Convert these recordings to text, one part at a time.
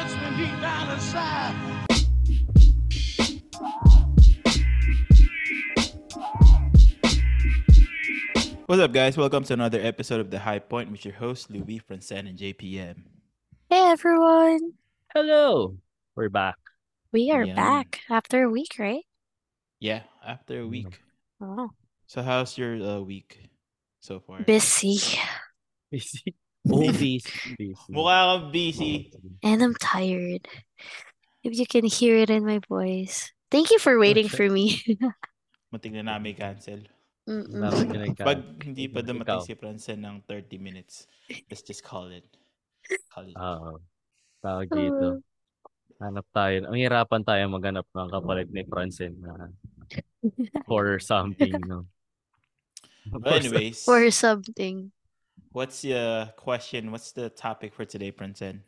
hurts me deep down inside. What's up, guys? Welcome to another episode of The High Point with your hosts, Louis, Franzen, and JPM. Hey, everyone. Hello. We're back. We are back after a week, right? Yeah, after a week. Oh. So how's your week so far? Busy. Wow, busy. And I'm tired. If you can hear it in my voice. Thank you for waiting for me. Matignan na may cancel. Pag hindi pa dumating si Franzen ng 30 minutes, let's just call it. Tawag dito. Hanap tayo. Ang hirapan tayo maghanap ng kapalit ni Franzen na for something. No? Well, anyways. For something. What's your question? What's the topic for today, Franzen?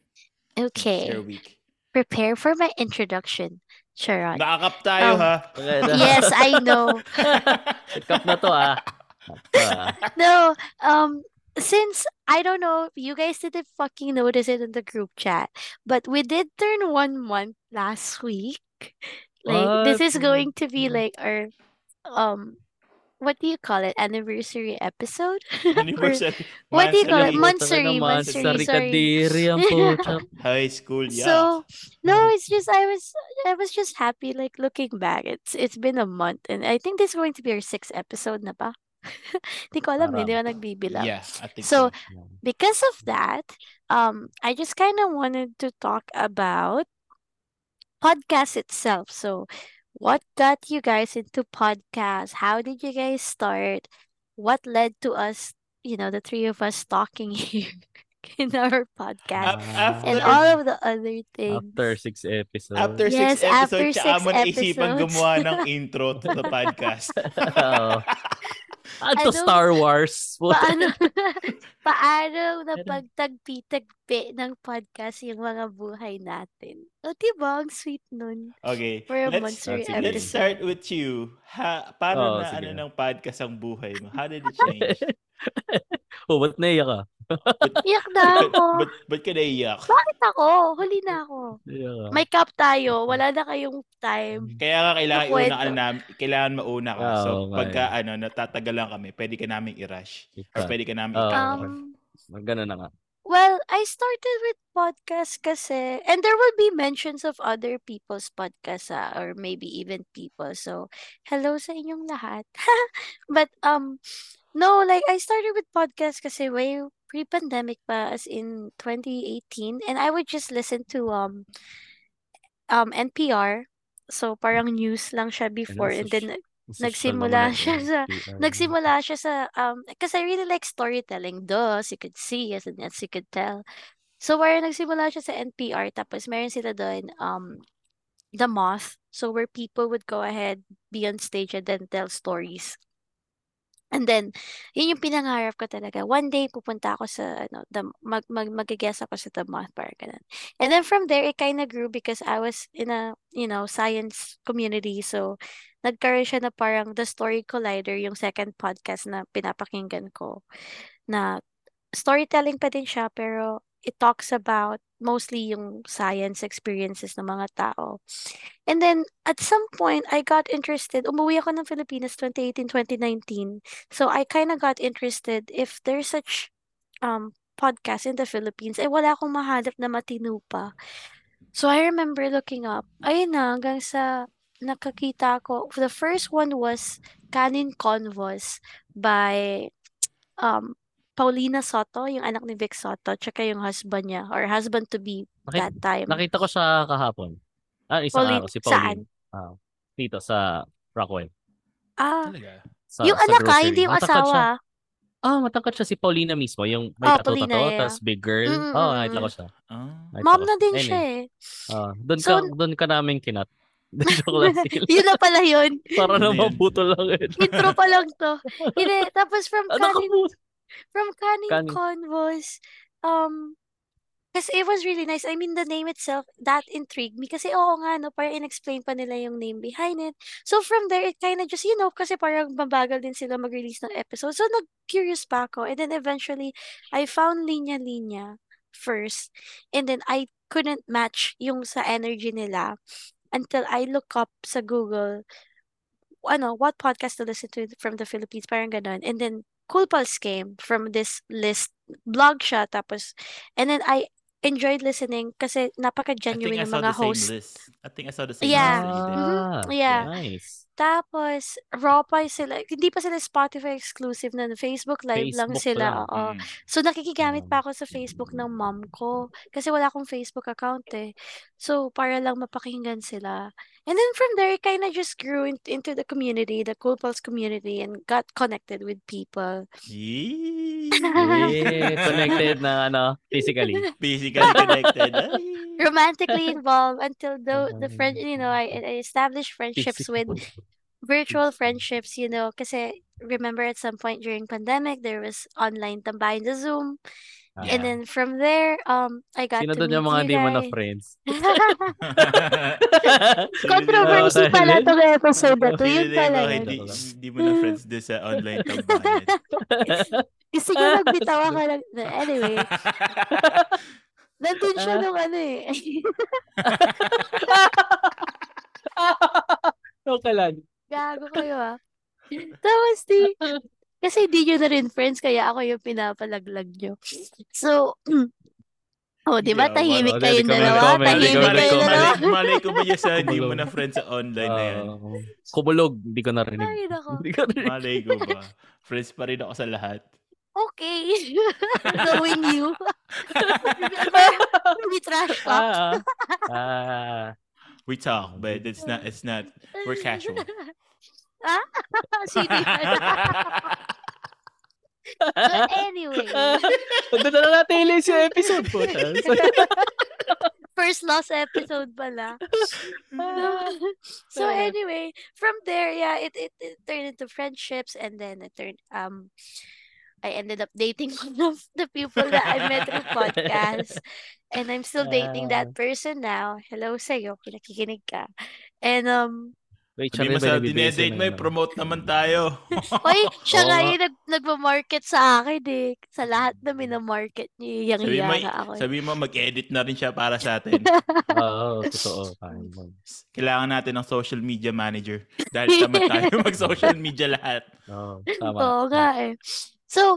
Okay. Your week. Prepare for my introduction. Charriol. Nakakap tayo, ha? Yes, I know. Kap na to, ha? No, since, I don't know, you guys didn't fucking notice it in the group chat, but we did turn 1 month last week. Like, what? This is going to be like our, what do you call it? Anniversary episode? Anniversary. What do you call it? Monthsary, sorry. High school, yeah. So, no, it's just, I was just happy, like, looking back. It's been a month, and I think this is going to be our 6th episode, na ba? Hindi ko alam, hindi ko nagbibilang. Yeah, so, because of that, I just kind of wanted to talk about podcast itself. So, what got you guys into podcasts? How did you guys start? What led to us, you know, the three of us talking here in our podcast and all of the other things. After 6 episodes. After six episodes. Tsaka mo naisipan gumawa ng intro to the podcast. At to Star Wars. Paano napagtagpi-tagpi ng podcast yung mga buhay natin? O diba, ang sweet nun. Okay. Let's start with you. Paano ng podcast ang buhay mo? How did it change? Ba't naiyak ka? Iyak na ako. Ba't ka naiyak? Bakit ako? Huli na ako. Yeah. May cap tayo. Wala na kayong time. Kaya nga kailangan mauna ka. So pagka natatagal lang kami, pwede ka namin i-rush. Or pwede ka namin i-cover. Ganun na nga. Well, I started with podcasts kasi, and there will be mentions of other people's podcasts or maybe even people. So, hello sa inyong lahat. But, no, like, I started with podcasts kasi way pre-pandemic pa, as in 2018. And I would just listen to NPR. So, parang news lang siya before. And then, nagsimula siya sa because I really like storytelling, as you could see, as you could tell. So, where nagsimula siya sa NPR, tapos meron sila doon, The Moth, so where people would go ahead, be on stage, and then tell stories. And then, yun yung pinangarap ko talaga. One day, pupunta ako sa, mag-guess ako sa The Moth, parang ganun. And then from there, it kind of grew because I was in a, you know, science community. So, nagkaroon siya na parang The Story Collider, yung second podcast na pinapakinggan ko. Na storytelling pa din siya, pero it talks about mostly yung science experiences ng mga tao. And then, at some point, I got interested. Umuwi ako ng Philippines 2018, 2019. So, I kind of got interested if there's such podcast in the Philippines. Eh, wala akong mahanap na matino pa. So, I remember looking up. Ayun na, hanggang sa nakakita ko. The first one was Kanin Convos by Paulina Soto, yung anak ni Vic Soto, tsaka yung husband niya, or husband-to-be that time. Nakita ko siya kahapon. Isang araw, si Pauline. Saan? Dito, sa Rockwell. Yung anak ka, hindi yung asawa. Matangkat siya si Paulina mismo. Yung may tato-tato, tas big girl. Nakita ko siya. Mom na din siya eh. Doon ka namin kinat. Yun na pala yun. Para na maputol lang eh. Intro pa lang to. Hindi, tapos from Kanin Convos, because it was really nice. I mean, the name itself, that intrigued me. Kasi oo nga, no, parang in-explain pa nila yung name behind it. So from there, it kind of just, you know, kasi parang mabagal din sila mag-release ng episode. So nag-curious pa ako. And then eventually, I found Linya-Linya first, and then I couldn't match yung sa energy nila until I look up sa Google, ano, what podcast to listen to from the Philippines, parang ganun. And then Cool Pulse came from this list, blog siya, tapos, and then I enjoyed listening kasi napaka-genuine ng mga hosts. I think I saw the same list. Mm-hmm. Yeah. Nice. Tapos, raw pa sila. Hindi pa sila Spotify exclusive na. Facebook Live lang sila. Oo. So, nakikigamit pa ako sa Facebook ng mom ko kasi wala akong Facebook account eh. So, para lang mapakinggan sila. And then from there, it kind of just grew into the community, the Cool Pulse community, and got connected with people. Connected na, ano, physically. Physically connected. Romantically involved until the friend, you know, I established friendships with virtual friendships, you know, kasi remember at some point during pandemic, there was online tambayan sa Zoom. Yeah. And then from there, I got sino to meet yung mga di mo na friends? Controversy pala itong episode na ito. Yun pala. Hindi mo na friends doon sa online tambayan. Siguro nagbitawa ka lang. Anyway. Nandun siya nung ano eh. Lokalan. Gago kayo ah. Tapos di... Kasi hindi nyo na rin friends, kaya ako yung pinapalaglag nyo. So, oh, di ba? Tahimik kayo dalawa. Malay ko ba sa hindi mo na friends sa online na yan? Kubulog, hindi ko narinig. Ay, nako. Malay ko ba? Friends pa rin ako sa lahat. Okay. Knowing you. We trash talk. We talk, but it's not, we're casual. Ah, sino yan? But anyway. Doon na natin ilis yung episode po. First lost episode pala. So anyway, from there, yeah, it turned into friendships, and then it turned, I ended up dating one of the people that I met through podcast. And I'm still dating that person now. Hello sa'yo, kung nakikinig ka. And, wait, hindi masyadong dinedate mo, promote naman tayo. Oy, siya nga yung nagpa-market sa akin eh. Sa lahat na minamarket niya, yung ako. Sabi mo, mag-edit na rin siya para sa atin. Oo, totoo. Kailangan natin ng social media manager dahil tama tayo mag-social media lahat. Oo, tama. Oo nga eh. So,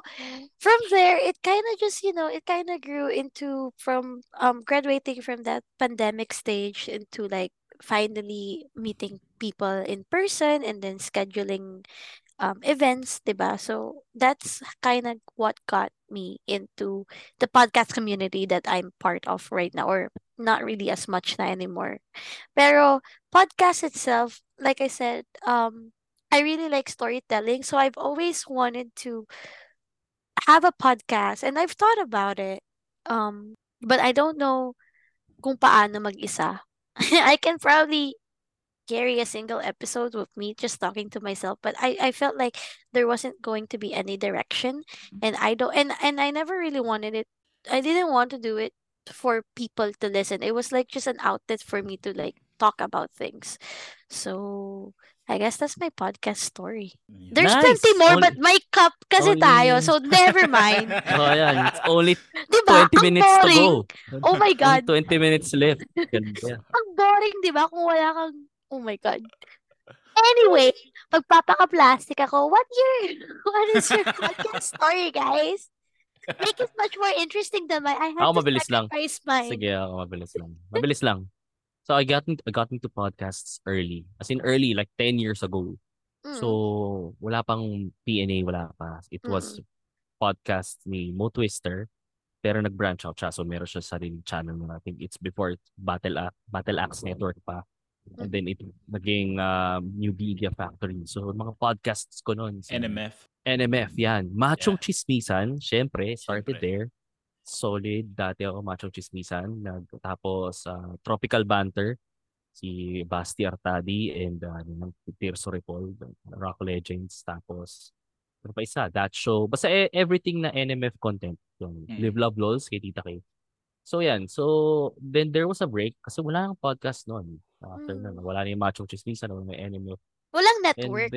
from there, it kind of just, you know, it kind of grew into from graduating from that pandemic stage into like finally meeting people in person and then scheduling events, diba? So that's kind of what got me into the podcast community that I'm part of right now, or not really as much na anymore. Pero podcast itself, like I said, I really like storytelling, so I've always wanted to have a podcast, and I've thought about it, but I don't know kung paano mag-isa. I can probably carry a single episode with me just talking to myself, but I felt like there wasn't going to be any direction, and I never really wanted it. I didn't want to do it for people to listen. It was like just an outlet for me to like talk about things. So I guess that's my podcast story. There's plenty more, but my cup kasi tayo, so never mind. Oh, yeah. It's only 20 minutes to go. Oh my God. 20 minutes left. Ang boring, di ba? Kung wala kang... Oh my God. Anyway, magpapaka-plastic ako. What is your podcast story, guys? Make it much more interesting than my... Ako mabilis lang. Sige, ako mabilis lang. Mabilis lang. So I got into podcasts early. As in early, like 10 years ago. Mm. So wala pang PNA, wala pa. It was podcast ni Mo Twister, pero nag-branch out siya. So meron siya sa sariling channel na. I think it's before Battle Axe Network pa. And then it naging New Media Factory. So mga podcasts ko noon. NMF, yan. Macho Chismisan, syempre, started there. Solid. Dati ako Macho Chismisan. Tapos, Tropical Banter. Si Basti Artadi and Tirso Ripoll, Rock Legends. Tapos, pero pa isa, that show. Basta everything na NMF content. Yung Live Love Lolz kay Tita Kay. So, yan. So, then there was a break kasi wala nang podcast noon. After nun, wala na yung Macho Chismisan, wala na yung NMF. Walang network.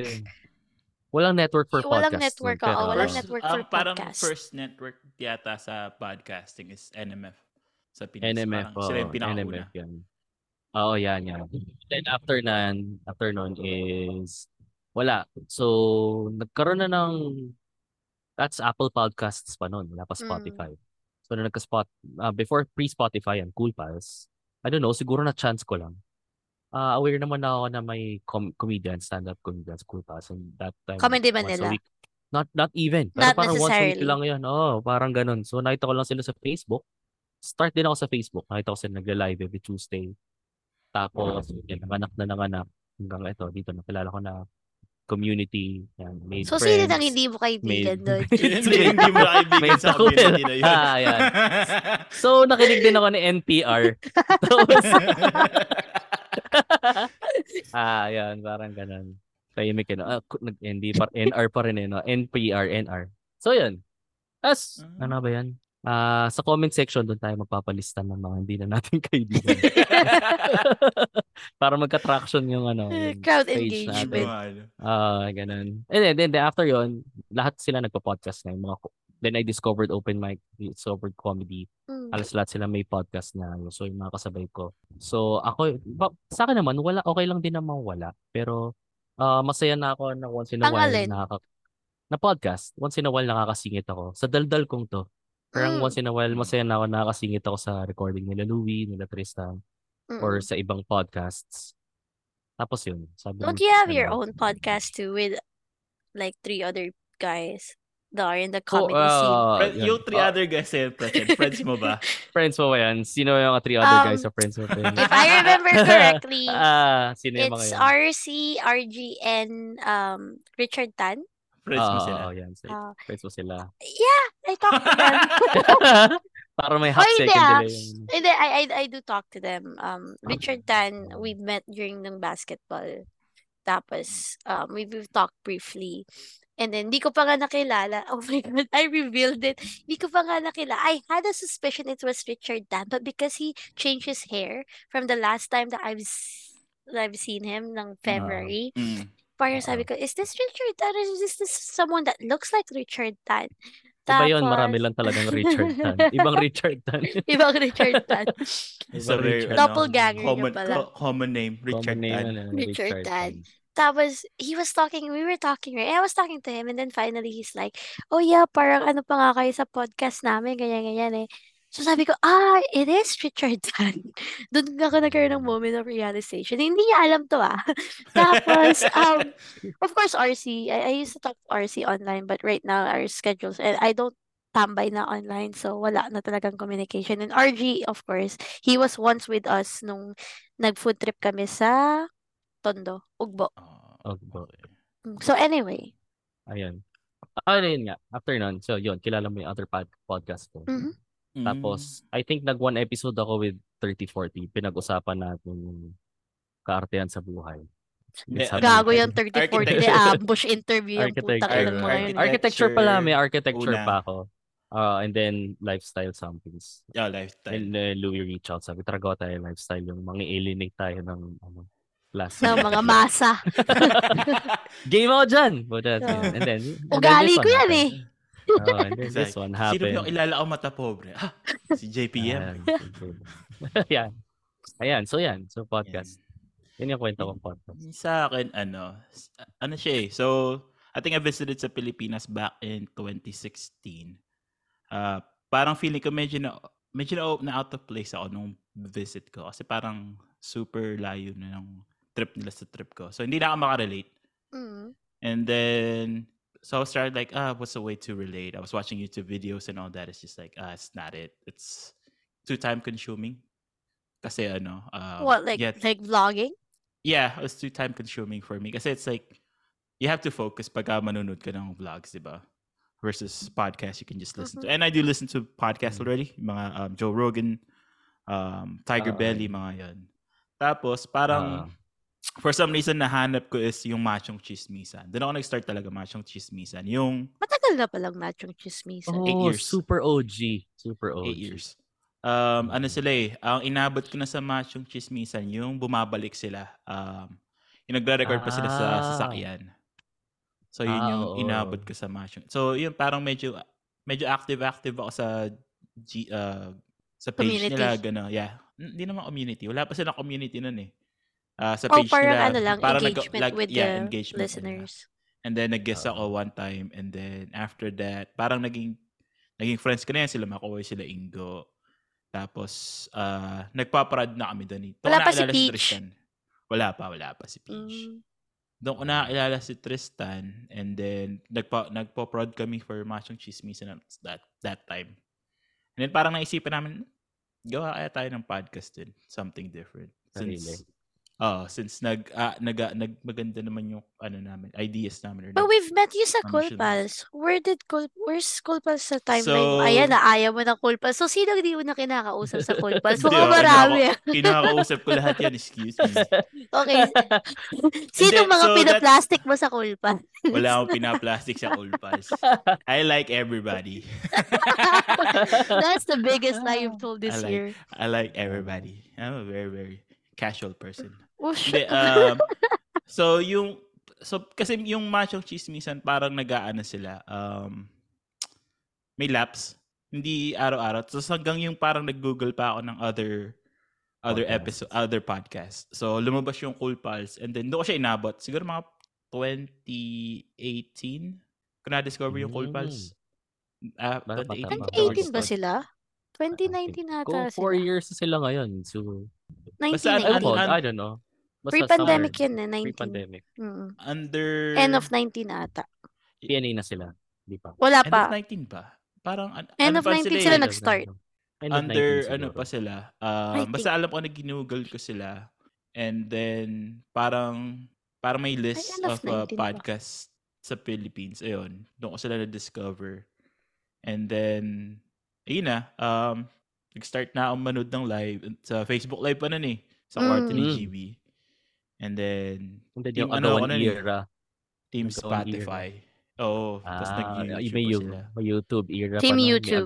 Walang network for podcasting. Walang network, pero, walang network for podcast. Parang first network yata sa podcasting is NMF. Sa Pinas. NMF, parang sila yung pinakauna. Oo, yan. Then after nun is, wala. So, nagkaroon na ng, that's Apple Podcasts pa nun. Wala pa Spotify. So, na before pre-Spotify and Cool Pulse, I don't know, siguro na chance ko lang. Aware naman na ako na may comedian, stand-up comedian, Cool Pulse. And that time, comedy ba nila? Not even. Pero not parang once a week lang yun. Oh, parang ganun. So, nakita ko lang sila sa Facebook. Start din ako sa Facebook. Nakita ko sila nagla-live every Tuesday. Tapos, yan, nanganak. Hanggang ito, dito, nakilala ko na community. Yan, made so, friends. So, sino nang hindi mo kaibigan doon? Hindi mo kaibigan sa community na yun. Yan. So, nakinig din ako ng NPR. Tapos, yan, parang ganun. Tahimik yun. Hindi, NR pa rin yun. NPR. So, yun. Tapos, ano ba yan? Sa comment section doon tayo magpapalista ng mga hindi na natin kaibigan. Para magka-traction yung crowd engagement. Ganun. And then after yon, lahat sila nagpo-podcast na then I discovered open mic, discovered comedy. Alas lahat sila may podcast na. So yung mga kasabay ko. So ako, sa akin naman, wala, okay lang din naman wala. Pero masaya na ako na once in a while na podcast. Once in a while nakakasingit ako. Sa daldal kong to. Parang once in a while, masaya na ako, nakakasingit ako sa recording nila Louie, nila Tristan, or sa ibang podcasts. Tapos yun. Sabi don't you have your own podcast too with like 3 other guys that are in the comedy scene? Yung 3 other guys na friends mo ba? Friends mo ba yan? Sino yung 3 other guys na friends mo? If I remember correctly, sino yung mga yan? It's RC, RG, and Richard Tan. Friends mo sila. Friends mo sila. Yeah, I talk to them. Para may half second delay. I do talk to them. Richard Tan, we met during ng basketball. Tapos, we've talked briefly. And then, di ko pa nga nakilala. Oh my God, I revealed it. Di ko pa nga nakilala. I had a suspicion it was Richard Tan, but because he changed his hair from the last time that I've seen him ng February, parang sabi ko, is this Richard Tan or is this someone that looks like Richard Tan? Tapos, iba yun, marami lang talagang Richard Tan. Ibang Richard Tan. Doppelganger yun pala. Common name, Richard Tan. Tapos, we were talking, right? And I was talking to him and then finally he's like, oh yeah, parang ano pa nga kayo sa podcast namin, ganyan-ganyan eh. So sabi ko, it is Richard Tan. Doon ako nagkaroon ng moment of realization. Hindi niya alam to Tapos, of course, RC. I used to talk to RC online but right now our schedules, and I don't tambay na online so wala na talagang communication. And RG, of course, he was once with us nung nag-food trip kami sa Tondo, Ugbo. So anyway. Ayan. Yun nga. After nun, so yun, kilala mo yung other podcast ko. Tapos, I think nag-one episode ako with 3040. Pinag-usapan natin yung kaartehan sa buhay. Gago yung 3040. Ambush interview yung puta ka lang mo ngayon. Architecture pala. May architecture pa ako. And then, lifestyle somethings. Yeah, lifestyle. And Louie reach out. Sabi, taragawa tayo lifestyle. Yung mangi-alienate tayo ng class. Ng mga masa. Game ako dyan. And then, ugali ko yan eh. And then this one happened. Sino yung ilalaw mata pobre? Si JPM. Ayan. So, podcast. Yan yung kwento kong podcast. Sa akin, ano siya eh. So, I think I visited sa Pilipinas back in 2016. Parang feeling ko medyo na out of place ako nung visit ko. Kasi parang super layo na ng trip nila sa trip ko. So, hindi na ako makarelate. And then, so I started like, what's the way to relate? I was watching YouTube videos and all that. It's just like, it's not it. It's too time consuming. Kasi like vlogging? Yeah, it's too time consuming for me. Kasi it's like, you have to focus pagka manunod ka ng vlogs, diba? Versus podcasts you can just listen to. And I do listen to podcasts already. Mga Joe Rogan, Tiger Belly, mga yan. Tapos parang... for some reason, nahanap ko is yung Macho Chismisan. Doon ako nag-start talaga, Macho Chismisan. Yung... Matagal na palang Macho Chismisan. 8 years. Super OG. 8 years. Sila eh. Ang inabot ko na sa Macho Chismisan, yung bumabalik sila. Yung nagre-record pa sila sa sasakyan. So yun yung inabot ko sa Macho. So yun parang medyo active ako sa page community nila gano. Yeah. Hindi naman community. Wala pa silang community noon eh. Sa page nila ano lang, parang engagement with the listeners. Nila. And then nag-guest ako one time and then after that parang naging friends ko na yan. Sila Makoy, sila Ingo. Tapos nagpa-prod na kami doon. Wala pa si Peach. Wala pa si Peach. Doon ko nakakilala si Tristan and then nagpo-prod kami for Macho Chismisan that time. And then parang naisipan namin, gawa kaya tayo ng podcast din. Something different. Since maganda naman yung ano namin, ideas namin. But we've met you sa Cool Pals. Where's Cool Pals sa timeline? So, ayan na, ayaw mo ng Cool Pals. So sino hindi mo na kinakausap sa Cool Pals? Mga marami. Kinakausap ko lahat yan. Excuse me. Okay. Sino then, mga pinaplastic mo sa Cool Pals? Wala akong pinaplastic sa Cool Pals. I like everybody. That's the biggest lie you've told this year. I like everybody. I'm a very, very casual person. Oh, sure. So kasi yung Macho Chismisan parang nag-aano sila. May laps. Hindi araw-araw. So hanggang yung parang nag-Google pa ako ng other episode, other podcast. So lumabas yung Cool Pals and then doon ko siya inabot. Siguro mga 2018 ko na-discover yung Cool Pals. 2018 ba sila? 2019 nata sila. 4 years na sila ngayon. So 19, I don't know. Pre-pandemic yun na, 19. Pre-pandemic. Mm-hmm. End of 19 ata. PNA na sila. Di pa. Wala pa. End of 19 pa. Parang, end of 19 sila nag-start. Under pa sila. Basta alam ko na ginugol ko sila. And then, parang may list of podcasts sa Philippines. Ayun. Doon ko sila na-discover. And then, ayun na. Nag-start na akong manood ng live. Sa Facebook live pa nun eh. Sa kwarto ni GB. And then, yung ano ko nun eh. Team Spotify. Oo. Tapos nag-YouTube sila. YouTube era. Team YouTube.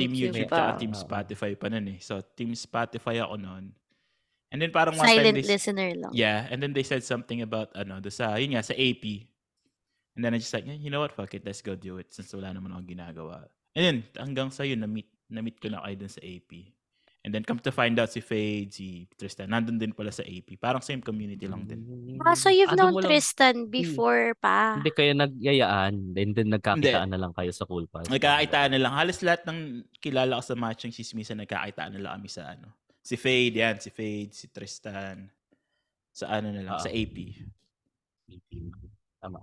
Team YouTube. Team Spotify pa nun eh. So, Team Spotify ako nun. And then parang silent listener lang. Yeah. And then they said something about, sa AP. And then I just like, you know what? Fuck it. Let's go do it. Since wala naman akong ginagawa. And then, hanggang sa yun, na-meet ko na kayo dun sa AP. And then, come to find out si Fade, si Tristan, nandun din pala sa AP. Parang same community lang din. So you've known Tristan before pa? Hindi kayo nagyayaan. And then, nagkakitaan na lang kayo sa Cool Pals. Nagkakitaan na lang. Halos lahat ng kilala ko sa Machong Chismisan, nagkakitaan na lang kami sa ano. Si Fade, yan. Si Fade, si Tristan. Sa ano na lang. Sa AP. Tama.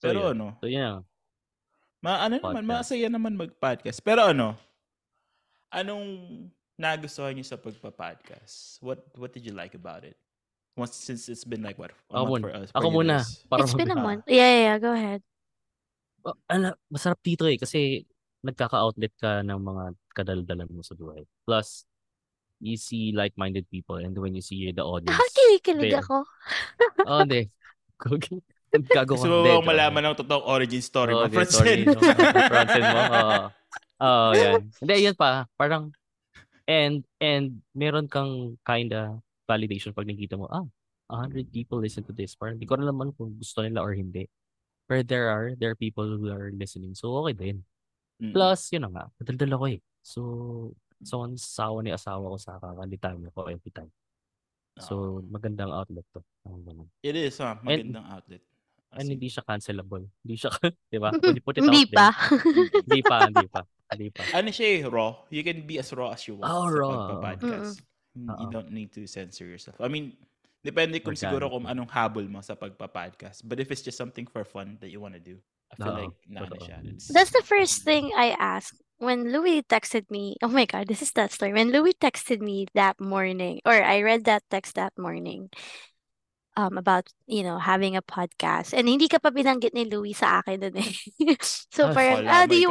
Pero ano? So, yan. Masaya naman mag-podcast. Pero anong nagustuhan niyo sa pagpa-podcast? What did you like about it? Since it's been like what? A month for us. Ako muna. It's been a month. Yeah, go ahead. Masarap dito eh kasi nagkaka-outlet ka ng mga kadaldalan mo sa buhay. Plus, you see like-minded people and when you see the audience. Nakakilikilig ako. Oh, hindi. Okay. Gusto mo bang malaman ng totoong origin story mo, Francine? Francine mo. Oo, yan. Hindi, yan pa. Parang, and meron kang kinda validation pag nakita mo, 100 people listen to this. Parang, di ko naman kung gusto nila or hindi. But there are people who are listening. So, okay din. Plus, yun nga, padaldal ako eh. So, ang sawa ni asawa ko sa kakalitan ko every time. So, magandang outlet to. It is, magandang outlet. And hindi siya cancelable. Hindi siya, di ba? Hindi pa. Ano siya raw. You can be as raw as you want sa pagpa-podcast. You don't need to censor yourself. I mean, depende kung siguro kung anong habol mo sa pagpa-podcast. But if it's just something for fun that you want to do, I feel like na siya. That's the first thing I asked. When Louie texted me, oh my God, this is that story. When Louie texted me that morning, or I read that text that morning, about, having a podcast. And hindi ka pa binanggit ni Louie sa akin dun eh. So parang, do you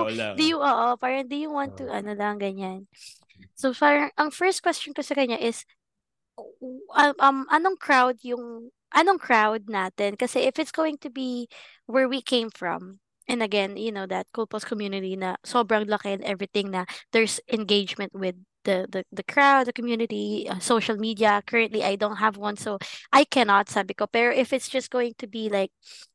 want to, ganyan. So parang, ang first question ko sa kanya is, anong crowd natin? Kasi if it's going to be where we came from, and again, that Cool Pulse community na sobrang laki and everything na there's engagement with the crowd, the community, social media. Currently, I don't have one, so I cannot, sabi ko. Pero if it's just going to be like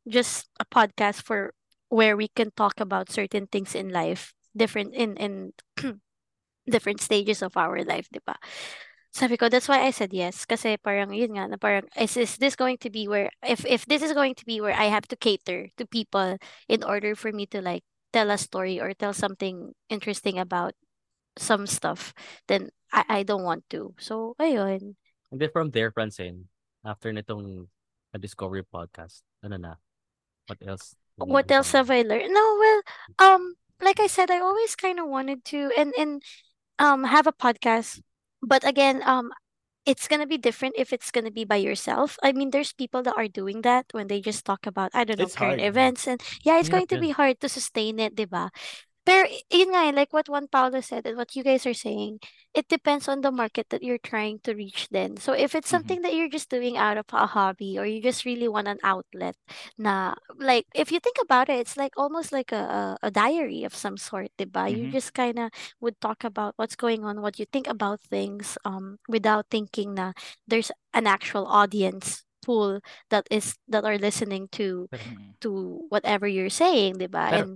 just a podcast for where we can talk about certain things in life, different in different stages of our life, di ba? Sabi ko, that's why I said yes. Kasi parang yun nga, na parang, is this going to be where, if this is going to be where I have to cater to people in order for me to like tell a story or tell something interesting about some stuff, then I don't want to. So, ayun. And then from there, Francine, after nitong Discovery podcast, ano na? What else? What else have I learned? No, well, like I said, I always kind of wanted to, and have a podcast. But again, it's going to be different if it's going to be by yourself. I mean, there's people that are doing that when they just talk about, I don't know, current events. And yeah, it's going to be hard to sustain it, diba? Pero yun nga, like what Juan Paulo said and what you guys are saying, it depends on the market that you're trying to reach then. So if it's something that you're just doing out of a hobby or you just really want an outlet na, like, if you think about it, it's like almost like a diary of some sort, diba? You just kind of would talk about what's going on, what you think about things, without thinking na there's an actual audience pool that are listening to whatever you're saying, diba?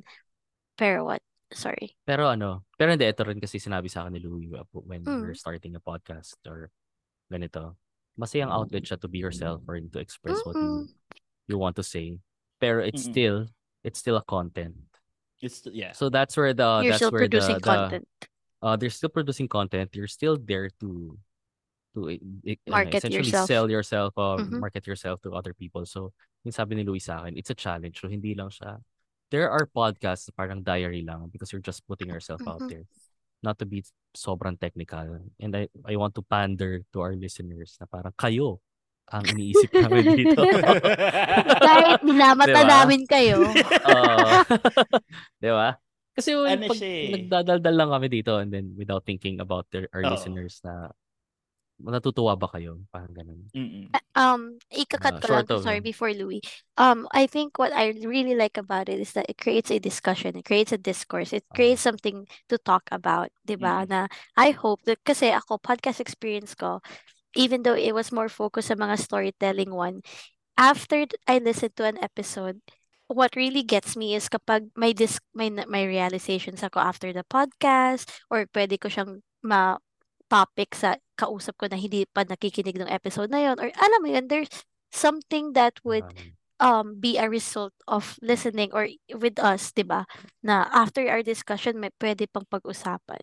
Pero what? Sorry. Pero hindi, ito rin kasi sinabi sa akin ni Louie when we're starting a podcast or ganito. Masayang outlet siya to be yourself or to express what you want to say. Pero it's still a content. So that's where the... You're still producing content. They're still producing content. You're still there to sell yourself, market yourself to other people. So, yung sabi ni Louie sa akin, it's a challenge. So, hindi lang siya... There are podcasts parang diary lang because you're just putting yourself out there. Not to be sobrang technical. And I want to pander to our listeners na parang kayo ang iniisip namin dito. Kahit nilamata namin kayo. Diba? Kasi nagdadaldal lang kami dito and then without thinking about our listeners na natutuwa ba kayo? Parang ganun. Ikakat ko lang, sorry, before Louie. I think what I really like about it is that it creates a discussion, it creates a discourse, it creates something to talk about, diba? Na I hope that, kasi ako, podcast experience ko, even though it was more focused sa mga storytelling one, after I listened to an episode, what really gets me is kapag may realizations ako after the podcast, or pwede ko siyang topic sa kausap ko na hindi pa nakikinig ng episode na yon, or alam mo yun, there's something that would be a result of listening or with us, diba? Na after our discussion may pwede pang pag-usapan.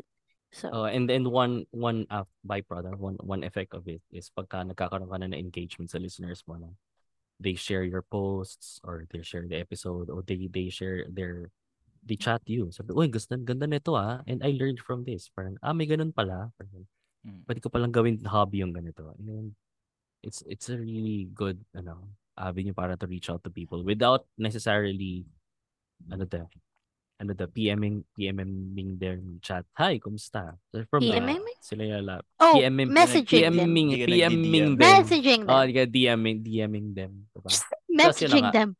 So and one byproduct, one effect of it is pagka nagkakaroon ka na ng engagement sa listeners mo, na they share your posts or they share the episode or they share their, they chat you. Sabi, "Uy, ganda nito ah, and I learned from this." Parang may ganun pala. Parang, pwede ko palang gawin hobby yung ganito. And it's a really good avenue para to reach out to people without necessarily PMing them chat. "Hi, kumusta?" From PMing? Sila yala. Oh, PMing them. Messaging them. DMing them. Diba? Messaging them.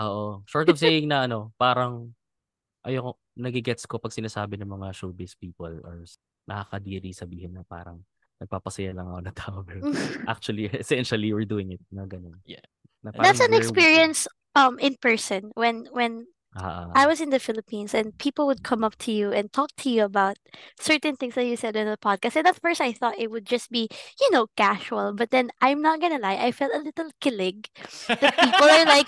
Oo. Short of saying na parang ayoko, nagigets ko pag sinasabi ng mga showbiz people or nakakadiri sabihin na parang nagpapasaya lang ako na tao. Actually, essentially, we're doing it. Na ganun. Yeah. Na that's an experience in person. When I was in the Philippines and people would come up to you and talk to you about certain things that you said in the podcast. And at first, I thought it would just be, casual. But then, I'm not gonna lie, I felt a little kilig that people are like...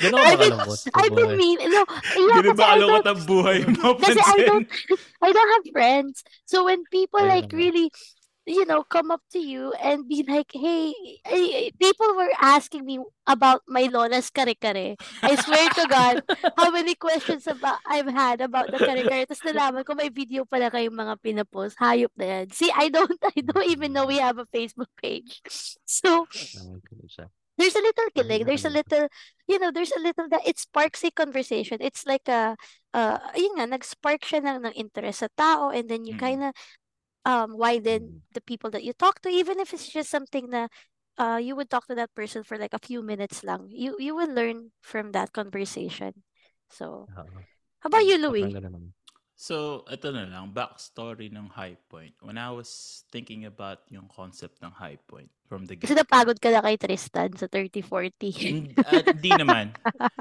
I've been mean. No, yeah, kasi I don't have friends. So when people really, come up to you and be like, "Hey," people were asking me about my Lola's kare-kare. I swear to God, how many questions I've had about the kare-kare. Tapos nalaman ko may video pala kayong mga pinapost. Hayop na yan. See, I don't even know we have a Facebook page. So, there's a little killing. There's a little, there's a little that it sparks a conversation. It's like ayun nga, nag-spark siya ng interest sa tao, and then you kind of widen the people that you talk to, even if it's just something na you would talk to that person for like a few minutes lang. You will learn from that conversation. So, how about you, Louie? So, ito na lang, backstory ng High Point. When I was thinking about yung concept ng High Point from the... Kasi napagod ka na kay Tristan sa 3040. Hindi naman.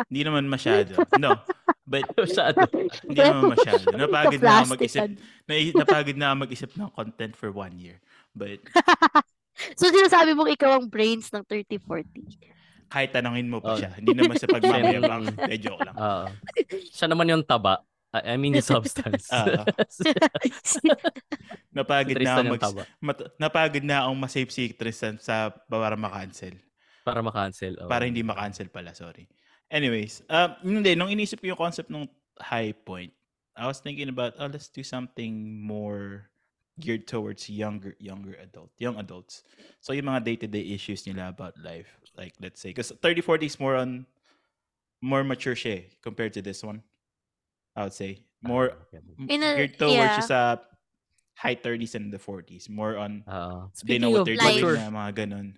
Hindi naman masyado. No. But sa ato, hindi naman masyado. Napagod na ako mag-isip. Napagod na ako mag-isip ng content for 1 year. But... So, sinasabi mong ikaw ang brains ng 3040. Kahit tanongin mo pa siya. Hindi naman sa pagmamayabang. Joke lang. Siya naman yung taba. I mean, substance. Napagod na ang masave si Tristan sa para makancel. Para makancel. Oh. Para hindi makancel pala, sorry. Anyways, hindi, nung inisip ko yung concept ng High Point, I was thinking about, oh, let's do something more geared towards young adults. So yung mga day-to-day issues nila about life. Like, let's say, because 3040 is more mature siya compared to this one. I would say more geared towards sa high 30s and the 40s. More on they know what they're doing na mga ganun.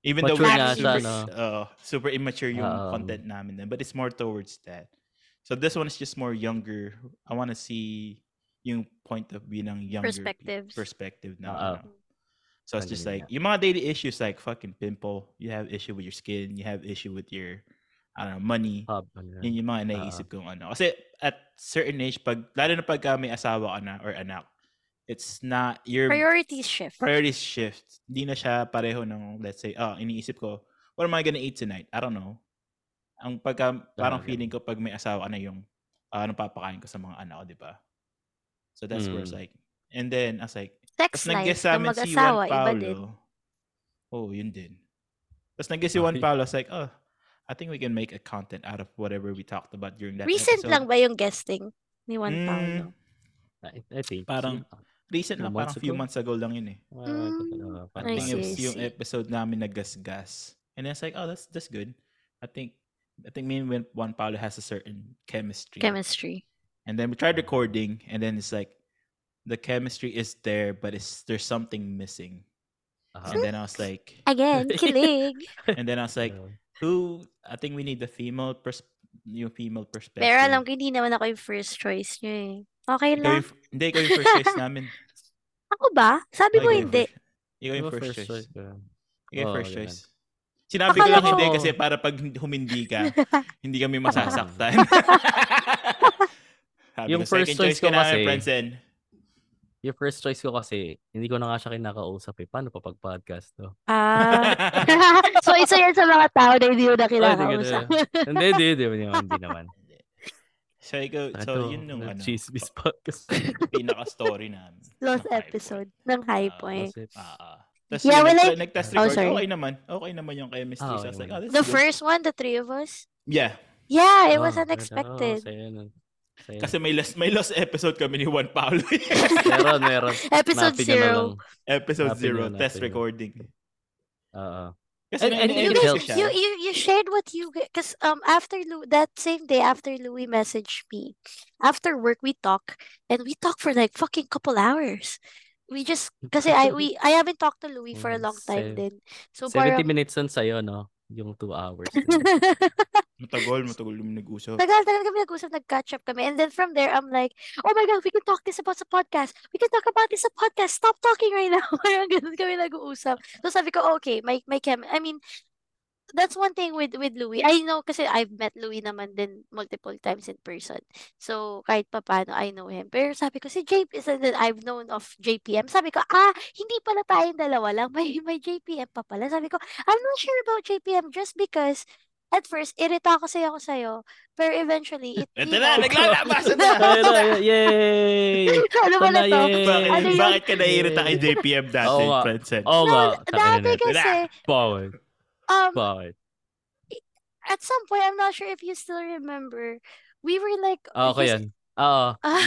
Even mature though we're super immature yung content namin then, but it's more towards that. So this one is just more younger. I want to see yung point of view ng younger perspective na. So it's just like yung mga daily issues like fucking pimple. You have issue with your skin. You have issue with your money. Yun yung mga naiisip kong ano. Kasi at certain age, lalo na pagka may asawa ka na or anak, it's not your... Priorities shift. Hindi na siya pareho ng, let's say, iniisip ko, what am I gonna eat tonight? I don't know. Ang pagka, parang feeling ko pag may asawa na yung anong papakain ko sa mga anak ko, di ba? So that's where it's like... And then, I was like... Sex life ng mag-asawa, si iba din. Oh, yun din. Tapos nag-guess si Juan Paulo, I was like, I think we can make a content out of whatever we talked about during that recent episode. Lang ba yung guesting ni Juan Paulo? I think. Parang recent lang, parang few months ago lang yun eh. I think it's yung episode namin nag-gas-gas. And it's like, that's good. I think me and Juan Paulo has a certain chemistry. And then we tried recording and then it's like, the chemistry is there but there's something missing. And then I was like... Again, kilig. And then I was like... I think we need the female perspective. Pero alam ko, hindi naman ako yung first choice nyo eh. Okay lang. Hindi, ikaw yung first choice namin. Ako ba? Sabi mo hindi. Ikaw yung first choice. Ikaw yung first choice. Sinabi ko lang hindi kasi para pag humindi ka, hindi kami masasaktan. Yung first choice ko kasi, hindi ko na nga siya kinakausap eh. Paano pa pag-podcast to? So isa yan sa mga tao na hindi ko na kinakausap. Hindi naman. So, yun yung Chismis Podcast. Pinaka-story namin. Last episode ng High Point. Tapos nag-test record, okay naman. Okay naman yung chemistry. The first one, the three of us? Yeah. Yeah, it was unexpected. Kasi may last episode kami ni Juan Paulo. meron. Episode 0. Test recording. Kasi you shared what you... Because after that same day after Louie messaged me, after work we talk for like fucking couple hours. We just... Kasi I haven't talked to Louie for a long time then. So 70 minutes on sa'yo, no? Yung 2 hours. Matagal kami nag-usap. Tagal kami nag-usap, nag-catch up kami. And then from there, I'm like, oh my God, we can talk this about sa podcast. Stop talking right now. Parang ganun kami nag-uusap. So sabi ko, okay, my chem. I mean, that's one thing with Louie. I know kasi I've met Louie naman din multiple times in person. So kahit pa paano, I know him. Pero sabi ko, si JP, I've known of JPM. Sabi ko, hindi pala tayong dalawa lang. May JPM pa pala. Sabi ko, I'm not sure about JPM just because at first, irita ako sa'yo. Pero eventually, ito na, naglalabasan na! Yay! Ano ba na to? Bakit ka nairita kay JPM dati, Francen? Dati kasi... Bawal. At some point, I'm not sure if you still remember, we were like... yan.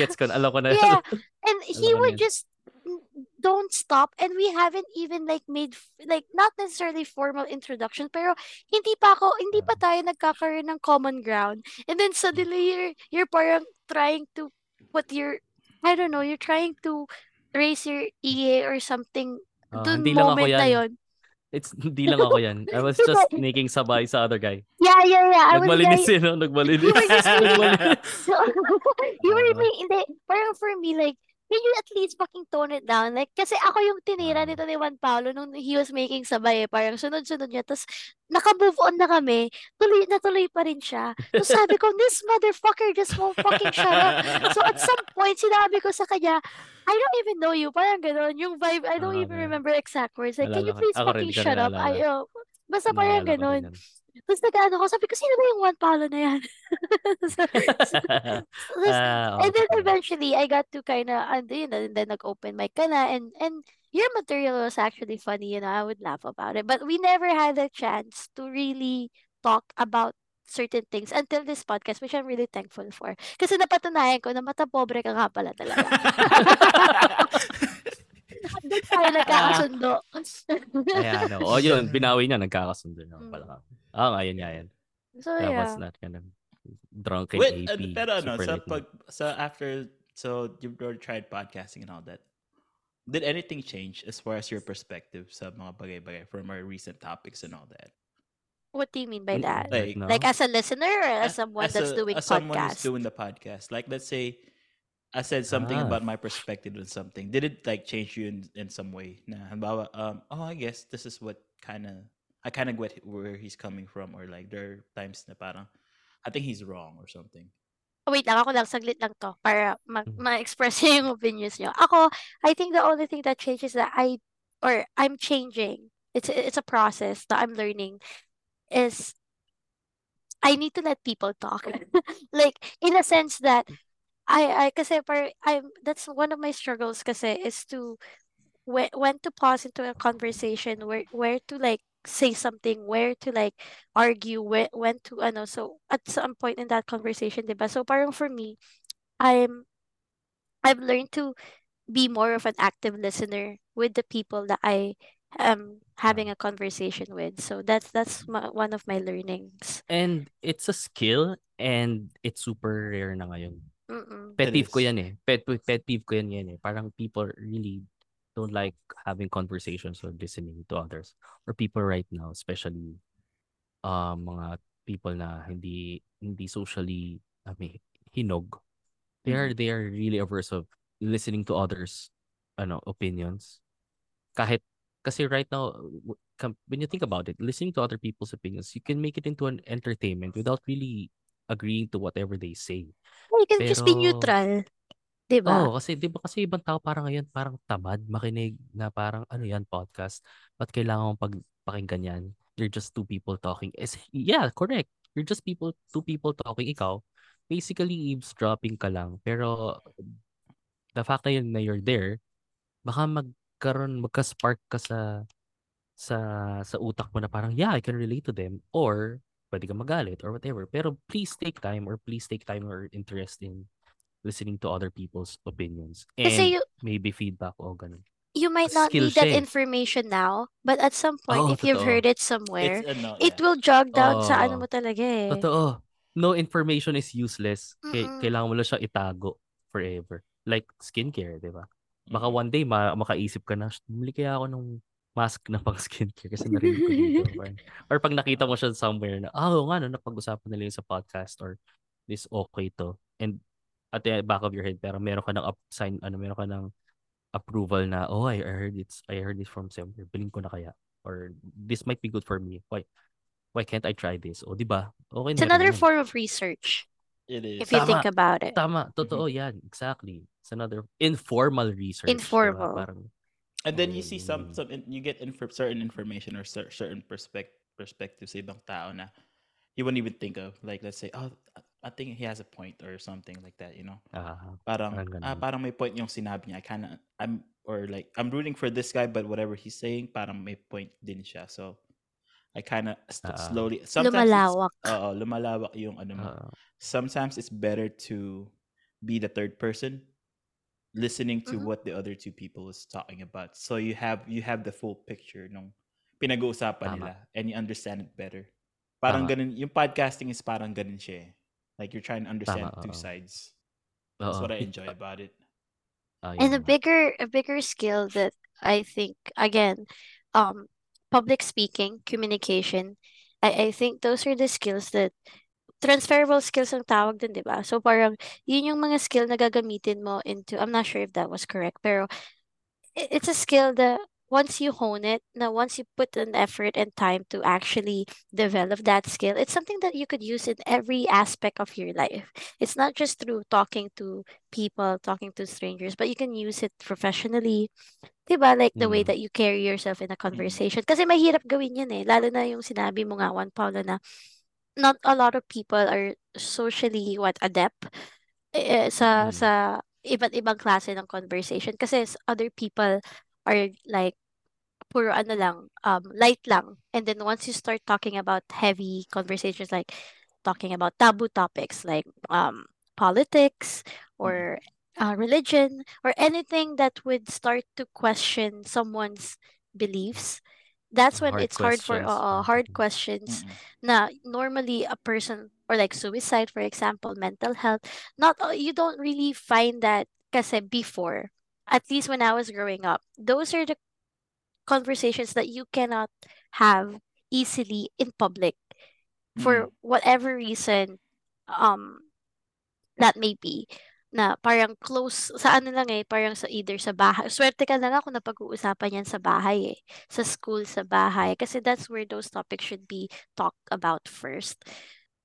Gets ko. Alam ko na. Yeah. And he would just... don't stop, and we haven't even like made like not necessarily formal introduction, pero hindi pa tayo nagkakaroon ng common ground, and then suddenly you're parang trying to trying to raise your EA or something dun moment na yon. It's hindi lang ako yan. I was just making sabay sa other guy. Yeah. Nagmalinis. You were being, parang for me, like, can you at least fucking tone it down? Like, kasi ako yung tinira nito ni Juan Paulo nung he was making sabay eh. Parang sunod-sunod niya. Tapos, naka-move on na kami. Tuloy pa rin siya. So, sabi ko, this motherfucker just won't fucking shut up. So, at some point, sinabi ko sa kanya, I don't even know you. Parang gano'n. Yung vibe, I don't even remember exact words. Like, can you please fucking shut up? Basta parang gano'n. Tapos nag-ano ko, sabi ko, sino ba yung Juan Paulo na yan? And then eventually, I got to kind of, you know, and then nag-open mic ka na, and your material was actually funny, you know, I would laugh about it. But we never had a chance to really talk about certain things until this podcast, which I'm really thankful for. Kasi napatunayan ko na matapobre ka nga pala talaga. Hindi tayo nagkakasundo. Ayan, no. O yun, binawi niya, nagkakasundo niya pala. Oo, oh, ayun. So, yeah. That was not kind of drunk and wait, AP. Pero ano, so after, so you've already tried podcasting and all that, did anything change as far as your perspective sa mga bagay-bagay from our recent topics and all that? What do you mean by that? Like, no? Like as a listener or as someone that's doing podcast? As someone who's doing the podcast. Like, let's say, I said something about my perspective on something. Did it like change you in some way? Nah, I guess this is what I kind of get where he's coming from, or like there are times na parang I think he's wrong or something. Wait lang, ako lang saglit lang to para ma-express yung opinions niyo. Ako, I think the only thing that changes that I'm changing. It's a process that I'm learning is I need to let people talk. Like in a sense that that's one of my struggles kasi is to when to pause into a conversation, where to like say something, where to like argue, when to so at some point in that conversation, diba? So parang for me, I've learned to be more of an active listener with the people that I having a conversation with. So that's one of my learnings. And it's a skill and it's super rare na ngayon. Pet peeve ko yan eh. Pet peeve ko yan eh. Parang people really don't like having conversations or listening to others. Or people right now, especially mga people na hindi socially hinog. They are really averse of listening to others' opinions. Kasi right now, when you think about it, listening to other people's opinions, you can make it into an entertainment without really agreeing to whatever they say. You can just be neutral. Diba? Oh, kasi diba kasi ibang tao parang ngayon parang tamad makinig na parang podcast. Ba't kailangan mong pakinggan yan? You're just two people talking. Yeah, correct. You're just two people talking. Ikaw, basically eavesdropping ka lang. Pero the fact na you're there, baka magka-spark ka sa utak mo na parang, yeah, I can relate to them. Or pwede ka magalit or whatever. Pero please take time or interest in listening to other people's opinions. And kasi maybe feedback o ganun. You might not need that information now, but at some point, if you've heard it somewhere, it will jog down sa mo talaga eh. Totoo. No information is useless. Kailangan mo lang siya itago forever. Like skincare, di ba? Baka one day, makaisip ka na, muli kaya ako ng mask na pang skincare kasi narinig ko dito. Or pag nakita mo siya somewhere na, napag-usapan nila yun sa podcast or this okay to. And at the back of your head, pero meron ka ng sign, meron ka ng approval na, oh, I heard this from somewhere. Bilhin ko na kaya. Or this might be good for me. Why can't I try this? O, diba? Okay na. It's another form of research. It is. If you think about it. Tama. Totoo yan. Exactly. It's another informal research. Informal. Diba? Parang, and then you see some you get certain information or certain perspectives sa ibang tao na you wouldn't even think of. Like, let's say, oh, I think he has a point or something like that, you know? Parang may point yung sinabi niya. I'm rooting for this guy, but whatever he's saying, parang may point din siya. So, I kind of slowly... Sometimes lumalawak yung sometimes it's better to be the third person listening to what the other two people is talking about. So you have the full picture nung pinag-uusapan nila and you understand it better. Parang ganun, yung podcasting is parang ganun siya eh. Like you're trying to understand two sides. That's what I enjoy about it. And a bigger skill that I think again, public speaking, communication. I think those are the skills that, transferable skills ang tawag dun, di ba? So parang yun yung mga skill na gagamitin mo into, I'm not sure if that was correct, pero it's a skill that once you hone it, now once you put an effort and time to actually develop that skill, it's something that you could use in every aspect of your life. It's not just through talking to people, talking to strangers, but you can use it professionally. Diba? Like the way that you carry yourself in a conversation. Kasi mahirap gawin yun eh. Lalo na yung sinabi mo nga, Juan Paulo, na not a lot of people are socially adept sa iba't ibang klase ng conversation. Kasi other people are like puro light lang, and then once you start talking about heavy conversations, like talking about taboo topics like politics or religion or anything that would start to question someone's beliefs, that's when hard questions na normally a person, or like suicide for example, mental health, not you don't really find that kasi before. At least when I was growing up, those are the conversations that you cannot have easily in public for whatever reason that may be. Na parang close, sa ano lang eh, parang sa either sa bahay. Swerte ka na lang kung napag-uusapan yan sa bahay eh. Sa school, sa bahay. Kasi that's where those topics should be talked about first.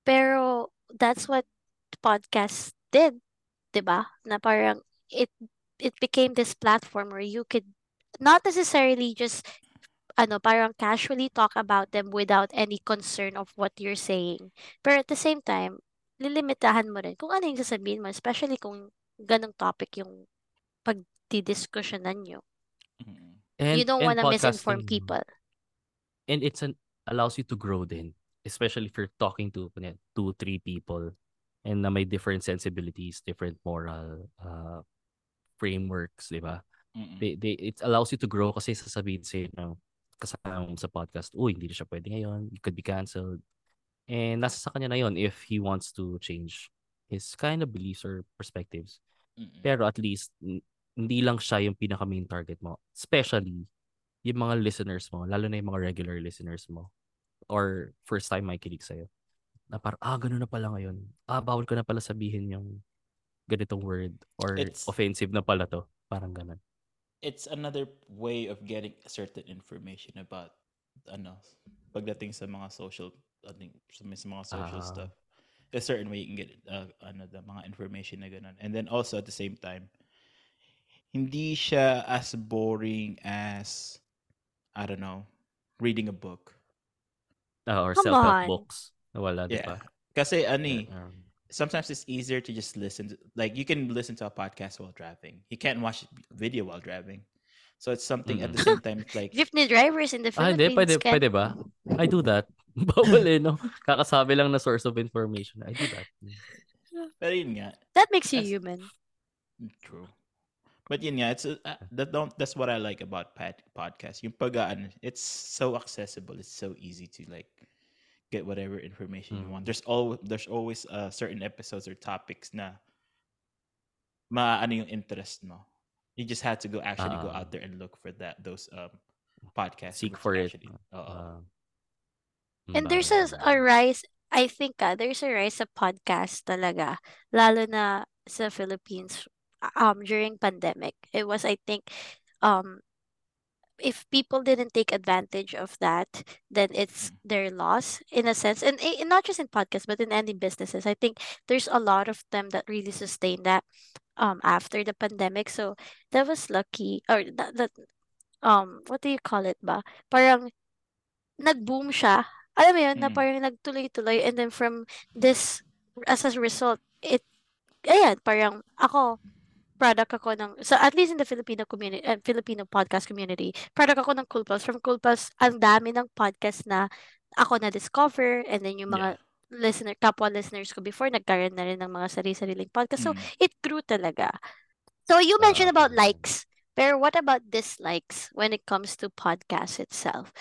Pero that's what podcasts did, diba? Na parang it became this platform where you could not necessarily just parang casually talk about them without any concern of what you're saying. Pero at the same time, lilimitahan mo rin kung ano yung sasabihin mo, especially kung ganong topic yung pagdidiskusyonan nyo. And, you don't want to misinform people. And it allows you to grow din, especially if you're talking to 2-3 people and na may different sensibilities, different moral frameworks, di ba? It allows you to grow kasi sasabihin sa'yo na kasama mo sa podcast, hindi na siya pwede ngayon, it could be canceled. And nasa sa kanya na yun if he wants to change his kind of beliefs or perspectives. Pero at least, hindi lang siya yung pinaka-main target mo. Especially, yung mga listeners mo, lalo na yung mga regular listeners mo or first time makikinig sa'yo. Na parang, ganun na pala ngayon. Bawal ko na pala sabihin yung ganitong word or it's offensive na pala to, parang ganun. It's another way of getting certain information about pagdating sa mga social stuff. There's a certain way you can get the mga information na ganun. And then also at the same time, hindi siya as boring as reading a book or self-help books. Wala, yeah. Diba? Kasi sometimes it's easier to just listen. Like, you can listen to a podcast while driving. You can't watch video while driving. So it's something at the same time. It's like jeepney drivers in the Philippines. Pwede ba? I do that. Bawal eh, no? Kakasabi lang na source of information. I do that. Pero yun nga. That makes you human. True. But yun nga, that's what I like about podcasts. Yung pag-aan, it's so accessible. It's so easy to get whatever information you want. There's always certain episodes or topics na yung interest mo. You just had to go out there and look for those podcasts. Seek for it. And there's a rise, I think, there's a rise of podcasts talaga, lalo na sa Philippines during pandemic. It was, I think, if people didn't take advantage of that, then it's their loss in a sense. And not just in podcasts, but in any businesses. I think there's a lot of them that really sustain that after the pandemic. So that was lucky. Or that what do you call it ba? Parang nag-boom siya. Alam mo yun, na parang nagtuloy-tuloy. And then from this, as a result, parang at least in the Filipino community, Filipino podcast community, product ako ng Cool Pulse. From Cool Pulse, ang dami ng podcast na ako na-discover, and then yung mga kapwa listeners ko before, nagkaroon na rin ng mga sarili-sariling podcast. So, it grew talaga. So, you mentioned about likes, pero what about dislikes when it comes to podcast itself?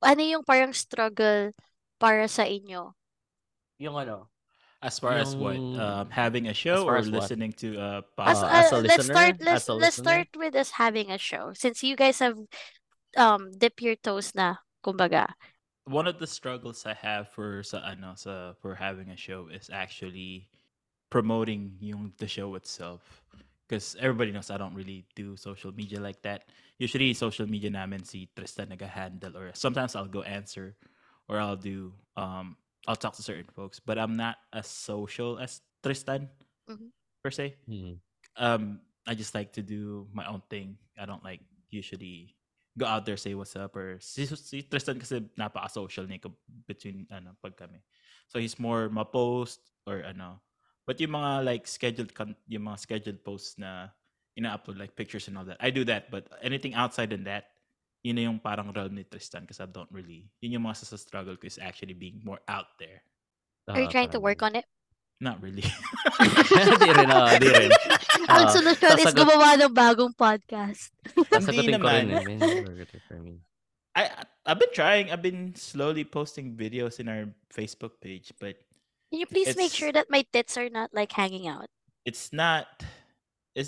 Ano yung parang struggle para sa inyo? Yung as far as what? Having a show or listening to a podcast? Let's start with us having a show. Since you guys have dip your toes na, kumbaga. One of the struggles I have for having a show is actually promoting the show itself. Because everybody knows I don't really do social media like that. Usually, social media namin si Tristan nag-handle, or sometimes I'll go answer, or I'll do, I'll talk to certain folks. But I'm not as social as Tristan, mm-hmm. per se. Mm-hmm. I just like to do my own thing. I don't like usually go out there, say what's up, or si Tristan kasi napaka-social niya between pag kami. So he's more ma-post or . But yung mga like scheduled posts na ina-upload like pictures and all that, I do that. But anything outside than that, yun na yung parang realm ni Tristan because I don't really. Yun yung mga struggle ko is actually being more out there. Are you trying to work on it? Not really. Di rin. Ang sunod ko is gumawa ng bagong podcast. Hindi naman. I've been trying. I've been slowly posting videos in our Facebook page, but can you please make sure that my tits are not like hanging out? It's not as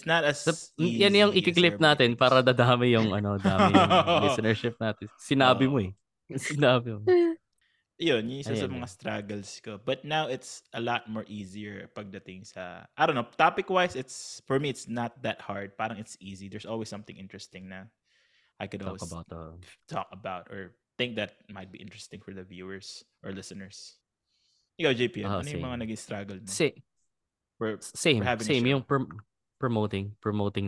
easy. Yan yung i-clip natin para dadami yung dami yung listenership natin. Sinabi mo eh. Yun, yung isa sa mga struggles ko. But now it's a lot more easier pagdating sa, I don't know, topic-wise, it's, for me, it's not that hard. Parang it's easy. There's always something interesting na I could always talk about or think that might be interesting for the viewers or listeners. Ikaw, JP, ano yung mga nag-struggle mo? Same yung promoting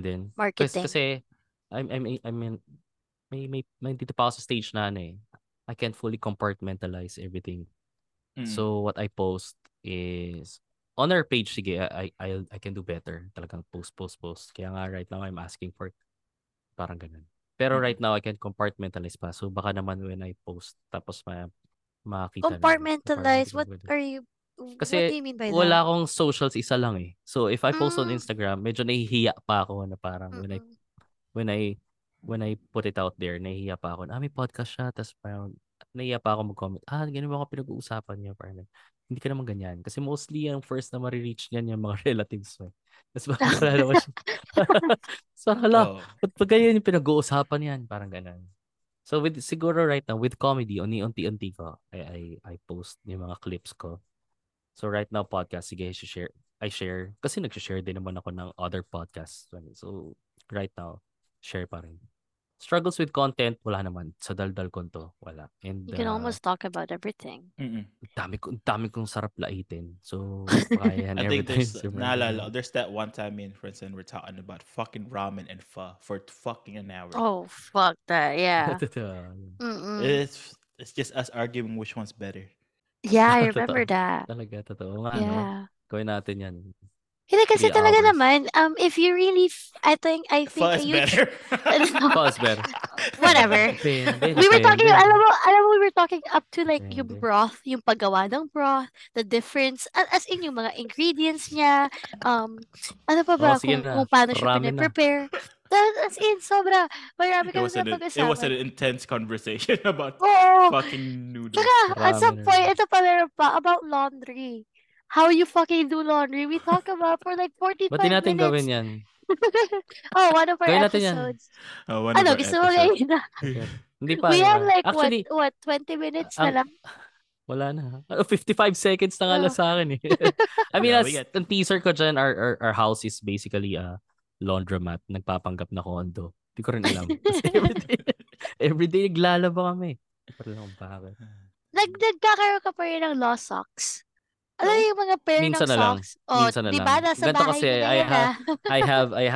din. Marketing. Kasi I mean, may dito pa ako sa stage na I can't fully compartmentalize everything. Mm. So what I post is on our page, sige, I can do better. Talagang post. Kaya nga right now I'm asking for it. Parang ganun. Pero right now I can compartmentalize pa. So baka naman when I post tapos makita compartmentalize na, what do you mean by that? Kasi wala akong socials, isa lang eh. So if I post on Instagram, medyo nahihiya pa ako na parang when I put it out there, nahihiya pa ako. May podcast siya, tapos parang nahihiya pa ako mag-comment. Ganun ba ako pinag-uusapan niya? Parang hindi ka naman ganyan. Kasi mostly yung first na marireach niyan yung mga relatives mo. Tapos parang ba't ganyan yung pinag-uusapan niyan? Parang ganun. So siguro right now with comedy, unti-unti ko I post yung mga clips ko. So right now podcast, sige, I share kasi nag-share din naman ako ng other podcasts. So right now share pa rin. Struggles with content, wala naman. Sa daldal ko to, wala. And you can almost talk about everything. Dami kong sarap laitin. So I think there's that one time me and friends and we're talking about fucking ramen and pho for fucking an hour. Oh fuck that, yeah. It's just us arguing which one's better. Yeah, I remember that. Talaga totoo nga. Yeah. Gawin natin 'yan. Hindi kasi talaga naman, if you really, I think you better. Whatever. We were talking, alam mo, we were talking up to like yung broth, yung paggawa ng broth, the difference, as in yung mga ingredients niya, ano pa ba kung paano siya pina-prepare. As in, sobra. Marami kami na pag-usapan. It was an intense conversation about fucking noodles. Saka, at some point, ito pa meron pa, about laundry. How you fucking do laundry? We talk about for like 45 minutes. Ba't di natin gawin yan? One of our episodes. Gusto mo gawin na? Hindi pa. We have like, actually, what 20 minutes na lang? Wala na. 55 seconds na nga lang sa akin eh. I mean, ang teaser ko dyan, our house is basically a laundromat. Nagpapanggap na kondo. Hindi ko rin alam. Everyday naglalaba kami. Parang bakit. Nagkakaroon ka pa rin ng law socks. Alam yung mga pair minsan ng socks. Minsan na lang. Diba? Nasa ganito bahay kasi, I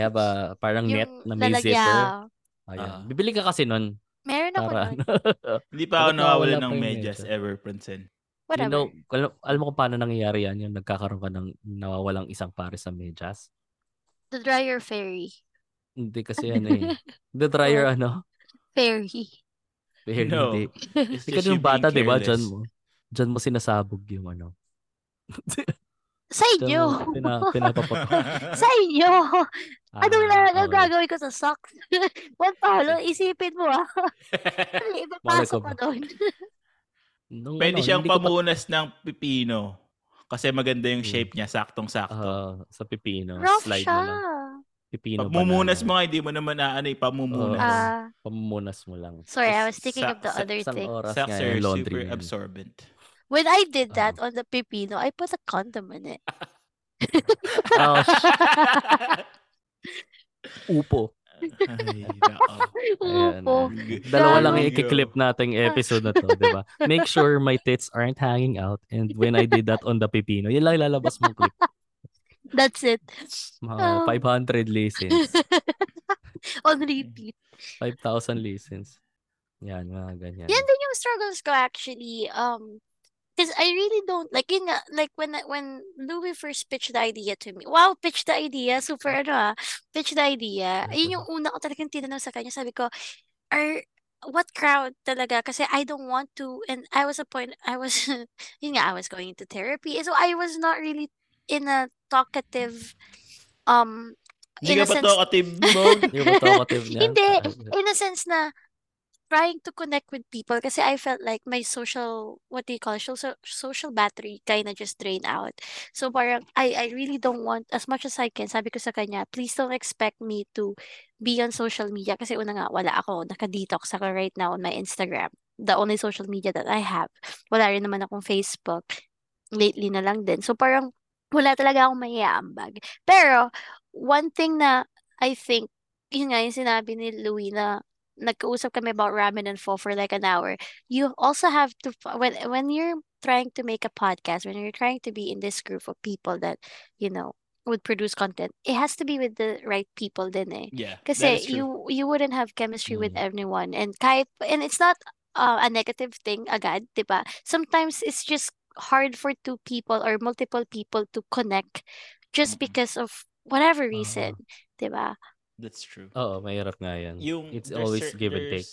have a parang net na may zipper. Bibili ka kasi nun. Meron ako nun. Hindi pa ako nawawala ng medyas ever, Prinsen. Whatever. Alam mo kung paano nangyayari yan? Yung nagkakaroon ka ng nawawalang isang pares sa medyas? The dryer fairy. Hindi kasi yan eh. The dryer fairy. Fairy. No. It's just yung bata, diba? Diyan mo sinasabog yung sa inyo. Pinapapapak. Sa inyo. Ano lang gagawin ko sa socks? Juan Paulo, isipin mo Ipapasok ko doon. Pwede siyang pamunas ng pipino. Kasi maganda yung shape niya. Saktong-sakto. Sa pipino. Rough slide siya. pipino ba? Pamumunas mo nga, hindi mo naman aanay, pamumunas. Pamumunas mo lang. Sorry, I was thinking of the other thing. Self-serve, super absorbent. When I did that on the pipino, I put a condom in it. Oh, upo. Ay, upo. Dalawa lang yung i-clip nating episode na to, diba? Make sure my tits aren't hanging out, and when I did that on the pipino, yun lang ilalabas mong clip. That's it. 500 listens. On repeat. 5,000 listens. Yan, mga ganyan. Yan din yung struggles ko actually. Because I really don't, like, yun nga, like, when Louie first pitched the idea to me, wow, pitched the idea, super, pitched the idea. Yun yung una ko talagang tinanong sa kanya. Sabi ko, what crowd talaga? Kasi I don't want to, and I was going into therapy. So I was not really in a talkative in a sense na trying to connect with people, kasi I felt like my social battery kind of just drained out. So parang I really don't want, as much as I can, sabi ko sa kanya, please don't expect me to be on social media, kasi una nga wala ako, naka-detox ako right now on my Instagram, the only social media that I have. Wala rin naman akong Facebook, lately na lang din. So parang wala talaga akong maiambag. Pero one thing na I think, yun nga yung sinabi ni Louie na nagkausap kami about ramen and pho for like an hour. You also have to, when you're trying to make a podcast, when you're trying to be in this group of people that, you know, would produce content, it has to be with the right people din eh. Yeah, kasi you wouldn't have chemistry with everyone. And it's not a negative thing agad, diba? Sometimes it's just hard for two people or multiple people to connect just because of whatever reason, diba? That's true. Oo, mahirap nga yan. It's always give and take.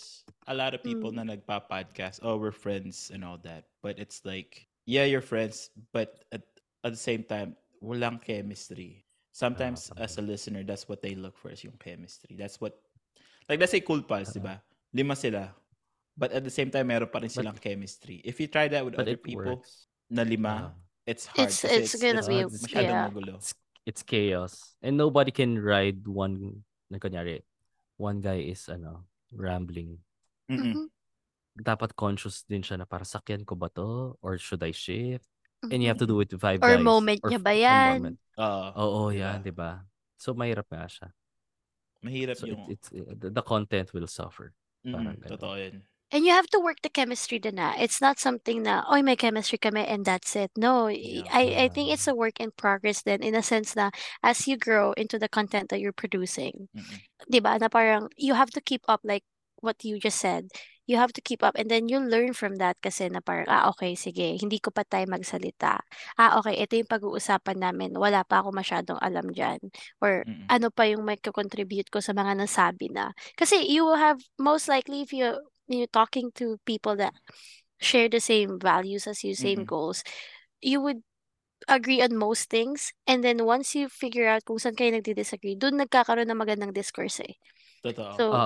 A lot of people na nagpa-podcast, oh, we're friends and all that. But it's like, yeah, you're friends, but at the same time, walang chemistry. Sometimes as a listener, that's what they look for, is yung chemistry. That's what, like, let's say Cool Pulse, diba? 5 sila. But at the same time, meron pa rin silang chemistry. If you try that with other people, works. Na 5, it's hard. It's gonna be masyadong magulo. It's chaos, and nobody can ride one. Kunyari, one guy is rambling. Mm-hmm. Dapat conscious din siya na para sakyan ko ba to or should I shift? Mm-hmm. And you have to do it with 5 guys. Or moment niya ba yan? Oo, yan, di ba? So mahirap nga siya. Mahirap so yung the content will suffer. Totoo yan. And you have to work the chemistry din na. It's not something na, oh, may chemistry kami and that's it. No, yeah. I think it's a work in progress then, in a sense na as you grow into the content that you're producing. Mm-hmm. Diba? Na parang you have to keep up, like what you just said. You have to keep up and then you learn from that, kasi na parang, okay, sige, hindi ko pa tayo magsalita. Okay, ito yung pag-uusapan namin. Wala pa ako masyadong alam dyan. Or ano pa yung may contribute ko sa mga nasabi na. Kasi you will have, most likely if you're talking to people that share the same values as you, same goals, you would agree on most things. And then once you figure out kung saan kayo nagdi-disagree, dun nagkakaroon ng magandang discourse eh. Totoo. So,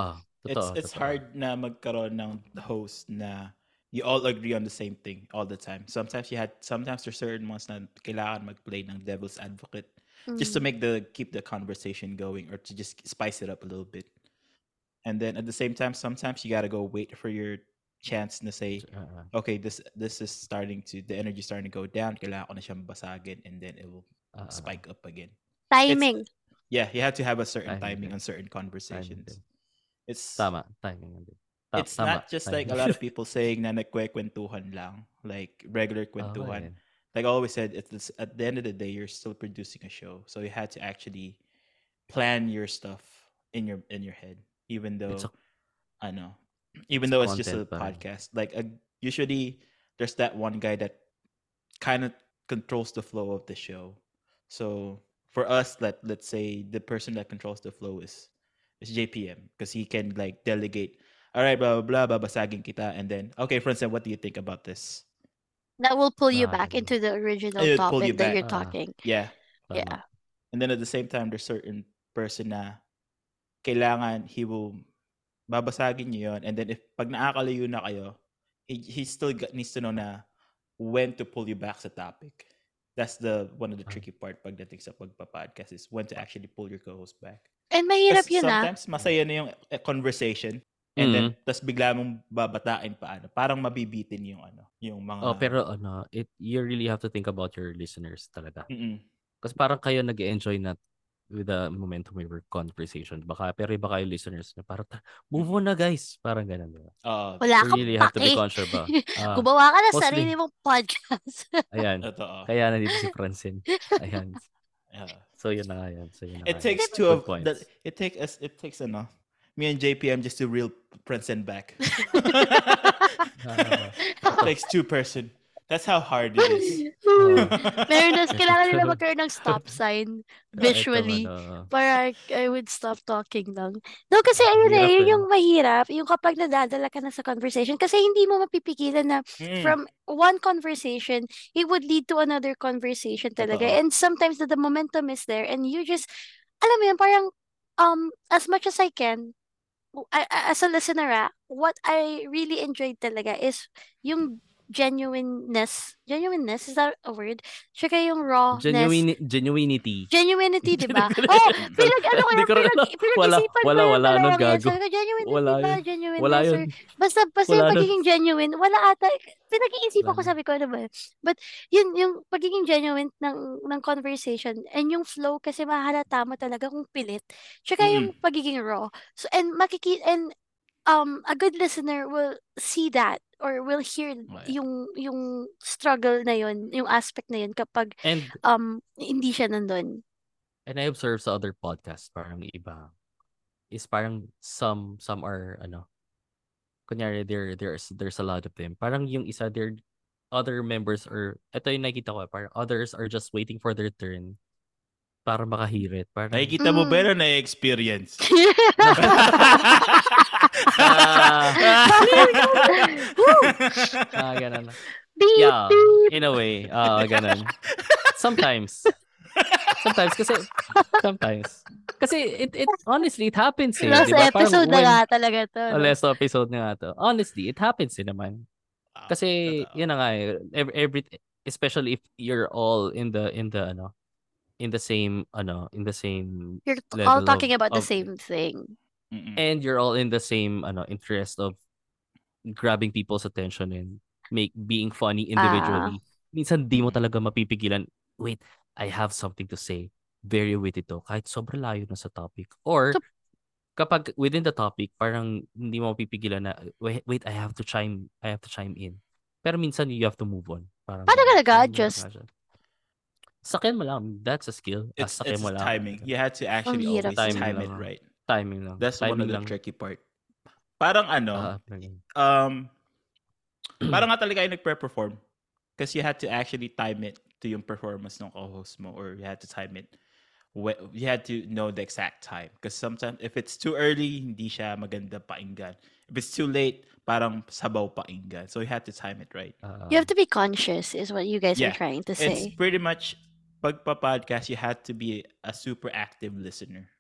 it's hard na magkaroon ng host na you all agree on the same thing all the time. Sometimes there's certain ones na kailangan mag-play ng devil's advocate just to keep the conversation going, or to just spice it up a little bit. And then at the same time, sometimes you gotta go wait for your chance to say, okay, this is starting to, the energy starting to go down. Kailangan ko na siyang basagin, and then it will spike up again. Timing. Yeah, you have to have a certain timing on certain conversations. It's tama timing. It's not just like a lot of people saying na nagkwekwentuhan lang, like regular kwentuhan. Like I always said, it's at the end of the day, you're still producing a show, so you had to actually plan your stuff in your head. Even though it's just a podcast. Like usually there's that one guy that kind of controls the flow of the show. So for us, let's say the person that controls the flow is JPM, because he can like delegate. All right, blah blah blah, babasagin kita, and then okay, friends, what do you think about this? That will pull you back into the original topic that you're talking. Yeah. And then at the same time, there's certain person na kailangan he will babasagin niyo yon, and then if pag naakalayo na kayo, he still needs to know na when to pull you back sa topic. That's the one of the tricky part pagdating sa pagpa-podcast, is when to actually pull your co-host back. And mahirap yun na. Sometimes masaya na yung conversation. And then tas bigla mong babatain pa ano. Parang mabibitin yung ano, yung mga pero ano, you really have to think about your listeners talaga. Kasi parang kayo nag-enjoy na with the momentum of your conversation. Pero baka yung listeners na parang move on na guys, parang ganun. Wala ka really have to be conscious ba. Gumawa ka na mostly, sarili mong podcast. Ayan. Kaya nandito si Francine. Ayan. So yun na nga yan. So yun na it takes two of that, it takes enough. Me and JPM just to reel Princeton back. It takes two person. That's how hard it is. Kailangan nila magkaroon ng stop sign visually. Para I would stop talking lang. No, kasi ayun yung mahirap. Yung kapag nadadala ka na sa conversation. Kasi hindi mo mapipigilan na from one conversation, it would lead to another conversation talaga. And sometimes the momentum is there and you just, alam mo yun, parang as much as I can, as a listener, what I really enjoyed talaga is yung genuineness, is that a word? Tsaka yung rawness. Genuinity, diba? Pinag-isipan ko yun. Wala yun. Basta yung pagiging genuine, wala ata. Pinag-iisipan ko, sabi ko, ano ba? But yun, yung pagiging genuine ng conversation and yung flow kasi mahalata mo talaga kung pilit. Tsaka yung pagiging raw. So, and a good listener will see that or will hear yung struggle na yun, yung aspect na yun kapag hindi siya nandun. And I observe sa other podcasts, parang iba is parang some are ano, kunyari there's a lot of them. Parang yung isa, their other members or ito yung nakita ko, parang others are just waiting for their turn para makahirit. Parang nakikita mo pero na-experience. Ganun. Yeah, in a way. Ganun. Sometimes kasi it honestly it happens eh. Diba? Episode na nga talaga to. Last episode na nga to. Honestly, it happens eh naman. Kasi yun na nga eh, every especially if you're all in the same you're all talking about the same thing. And you're all in the same interest of grabbing people's attention and being funny individually. Minsan di mo talaga mapipigilan, wait, I have something to say. Very witty to. Kahit sobrang layo na sa topic. Or kapag within the topic, parang hindi mo mapipigilan na, wait, I have to chime in. Pero minsan you have to move on. Paano ka nag-adjust? Sakyan mo lang. That's a skill. It's mo lang. Timing. You have to actually always time it right. Timing lang. That's timing one of the tricky part. Parang parang nga talaga yung nagpe-perform because you had to actually time it to yung performance ng co-host mo or you had to time it. You had to know the exact time because sometimes if it's too early, hindi siya maganda painggan. If it's too late, parang sabaw painggan. So you have to time it right. You have to be conscious is what you guys are trying to say. It's pretty much pagpa-podcast, you had to be a super active listener.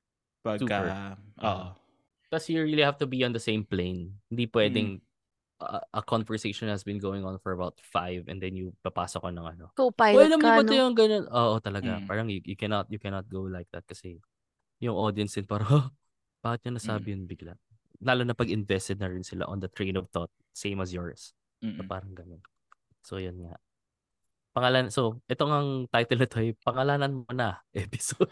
Kasi you really have to be on the same plane. Hindi pwedeng a conversation has been going on for about 5 and then you papasok ka ng ano. Co-pilot ka, no? Yung ganun. Oo, talaga. Parang you cannot go like that kasi yung audience din parang, bakit niya nasabi yun bigla? Lalo na pag invested na rin sila on the train of thought, same as yours. So, parang ganun. So, yun nga. So, ito ngang title nito ay Pangalanan Mo Na episode.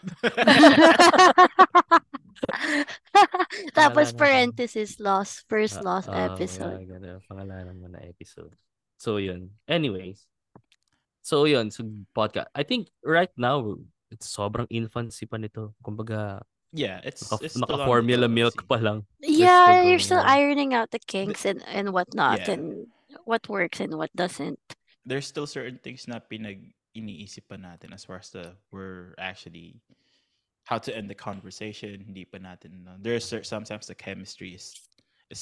Tapos parenthesis lost episode. Pangalanan Mo Na episode. So, yun. Anyways. So, yun. So, podcast. I think right now, it's sobrang infancy pa nito. Kumbaga, it's naka-formula milk pa lang. Yeah, you're still ironing out the kinks and whatnot and what works and what doesn't. There's still certain things na pinag-iniisip pa natin as far as we're actually how to end the conversation. Hindi pa natin. There's sometimes the chemistry is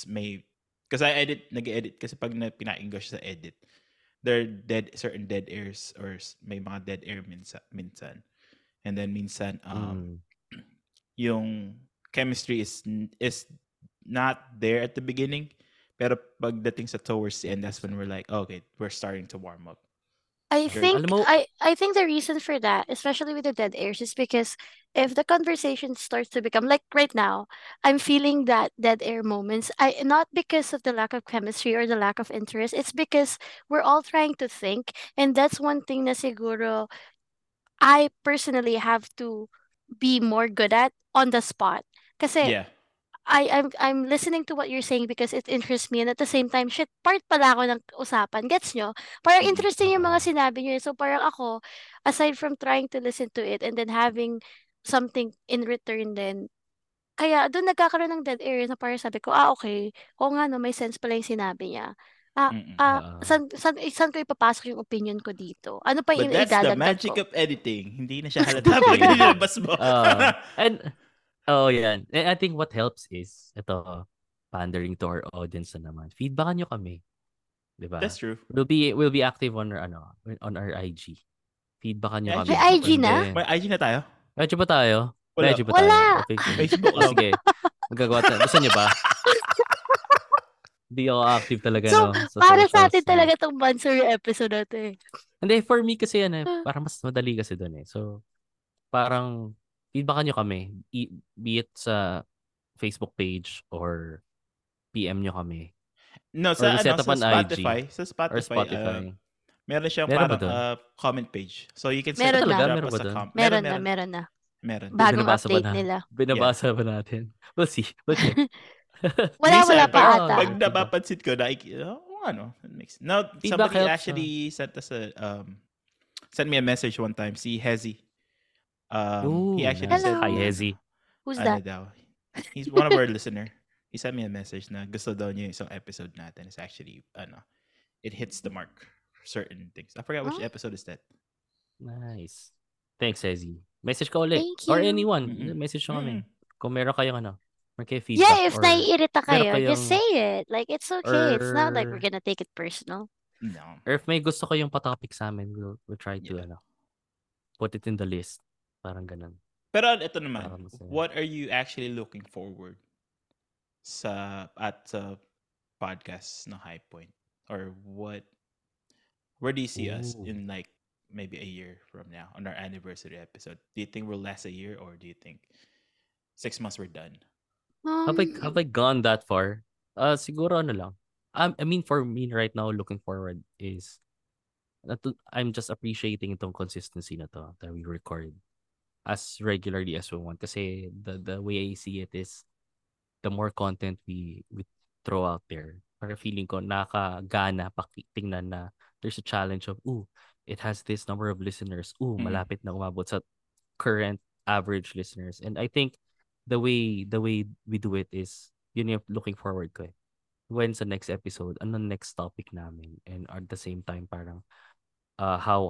may because I edit, nag-edit kasi pag pinainggo siya sa edit, there are certain dead airs or may mga dead air minsan. And then minsan yung chemistry is not there at the beginning. Pero pagdating sa towards the end, that's when we're like, okay, we're starting to warm up. I think the reason for that, especially with the dead airs, is because if the conversation starts to become like right now, I'm feeling that dead air moments. I not because of the lack of chemistry or the lack of interest. It's because we're all trying to think, and that's one thing na siguro I personally have to be more good at on the spot. Kasi yeah. I'm listening to what you're saying because it interests me, and at the same time, shit, part pala ako ng usapan. Gets nyo? Parang interesting yung mga sinabi nyo. So parang ako, aside from trying to listen to it and then having something in return then, kaya doon nagkakaroon ng dead air na parang sabi ko, okay. Oo nga, no, may sense pala yung sinabi niya. Saan ko ipapasok yung opinion ko dito? Ano pa yung idadagdag ko? But that's the magic of editing. Hindi na siya halata pag nilabas mo. And I think what helps is ito, pandering to our audience na naman. Feedbackan nyo kami. 'Di ba? That's true. We'll be active on our on our IG. Feedbackan nyo kami. May IG na? May IG na tayo? Medyo ba tayo? Wala. Facebook. Sige. Magagawa tayo. Gusto nyo ba? Di ako active talaga. So, para sa atin talaga itong banser episode natin. Hindi, for me kasi yan, parang mas madali kasi doon. So, parang feedbackan nyo kami, be it sa Facebook page or PM nyo kami. No, sa Spotify. Meron siyang parang comment page. So you can set up as a comment. Meron na. Bagong update nila. Binabasa ba natin? We'll see. Okay. wala pa ata. Pag napapansin ko, Now, somebody actually sent me a message one time, si Hezzy. He actually said, "Hi, Hezzy." Who's that? He's one of our listeners. He sent me a message na gusto daw niya isang episode natin. It's actually, it hits the mark for certain things. I forgot which episode is that. Nice. Thanks, Hezzy. Message ka ulit. Thank you. Or anyone. Message nyo kami. Kung meron kayong may feedback. Yeah, if naiirita kayo, just say it. Like, it's okay. Or... It's not like we're gonna take it personal. No. Or if may gusto kayong patopic sa amin, we'll try to, put it in the list. Parang ganun. Pero ito naman, what are you actually looking forward sa podcast na High Point? Or where do you see us in like maybe a year from now on our anniversary episode? Do you think we'll last a year or do you think 6 months we're done? Have I gone that far? Siguro lang. I mean, for me right now, looking forward is I'm just appreciating itong consistency na to that we record as regularly as we want. Kasi the way I see it is the more content we throw out there, para feeling ko nakagana pakitingnan na there's a challenge of, it has this number of listeners. Malapit na umabot sa current average listeners. And I think the way we do it is, yun yung looking forward ko. When's the next episode? Ano next topic namin? And at the same time, parang how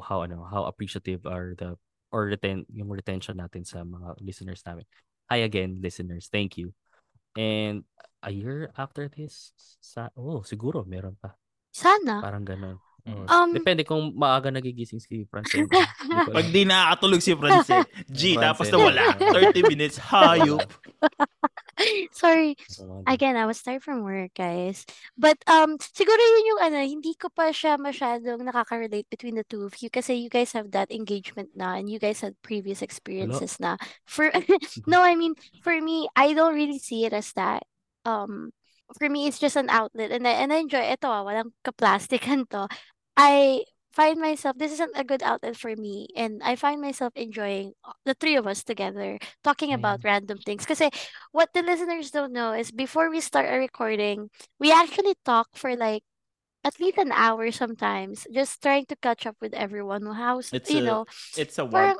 appreciative are the yung retention natin sa mga listeners namin. Hi again, listeners. Thank you. And a year after this, siguro meron pa. Sana. Parang ganun. Depende kung maaga nagigising si Francine. Pag di nakatulog si Francine, tapos nawala. 30 minutes, hayop. Sorry. Again, I was tired from work, guys. But siguro yun yung hindi ko pa siya masyadong nakaka-relate between the two of you kasi you guys have that engagement na and you guys had previous experiences na. I mean, for me, I don't really see it as that. For me, it's just an outlet and I enjoy ito. Walang kaplastikan to. I find myself, this isn't a good outlet for me, and I find myself enjoying the three of us together talking about random things. Kasi what the listeners don't know is before we start a recording, we actually talk for like at least an hour sometimes, just trying to catch up with everyone. It's a warm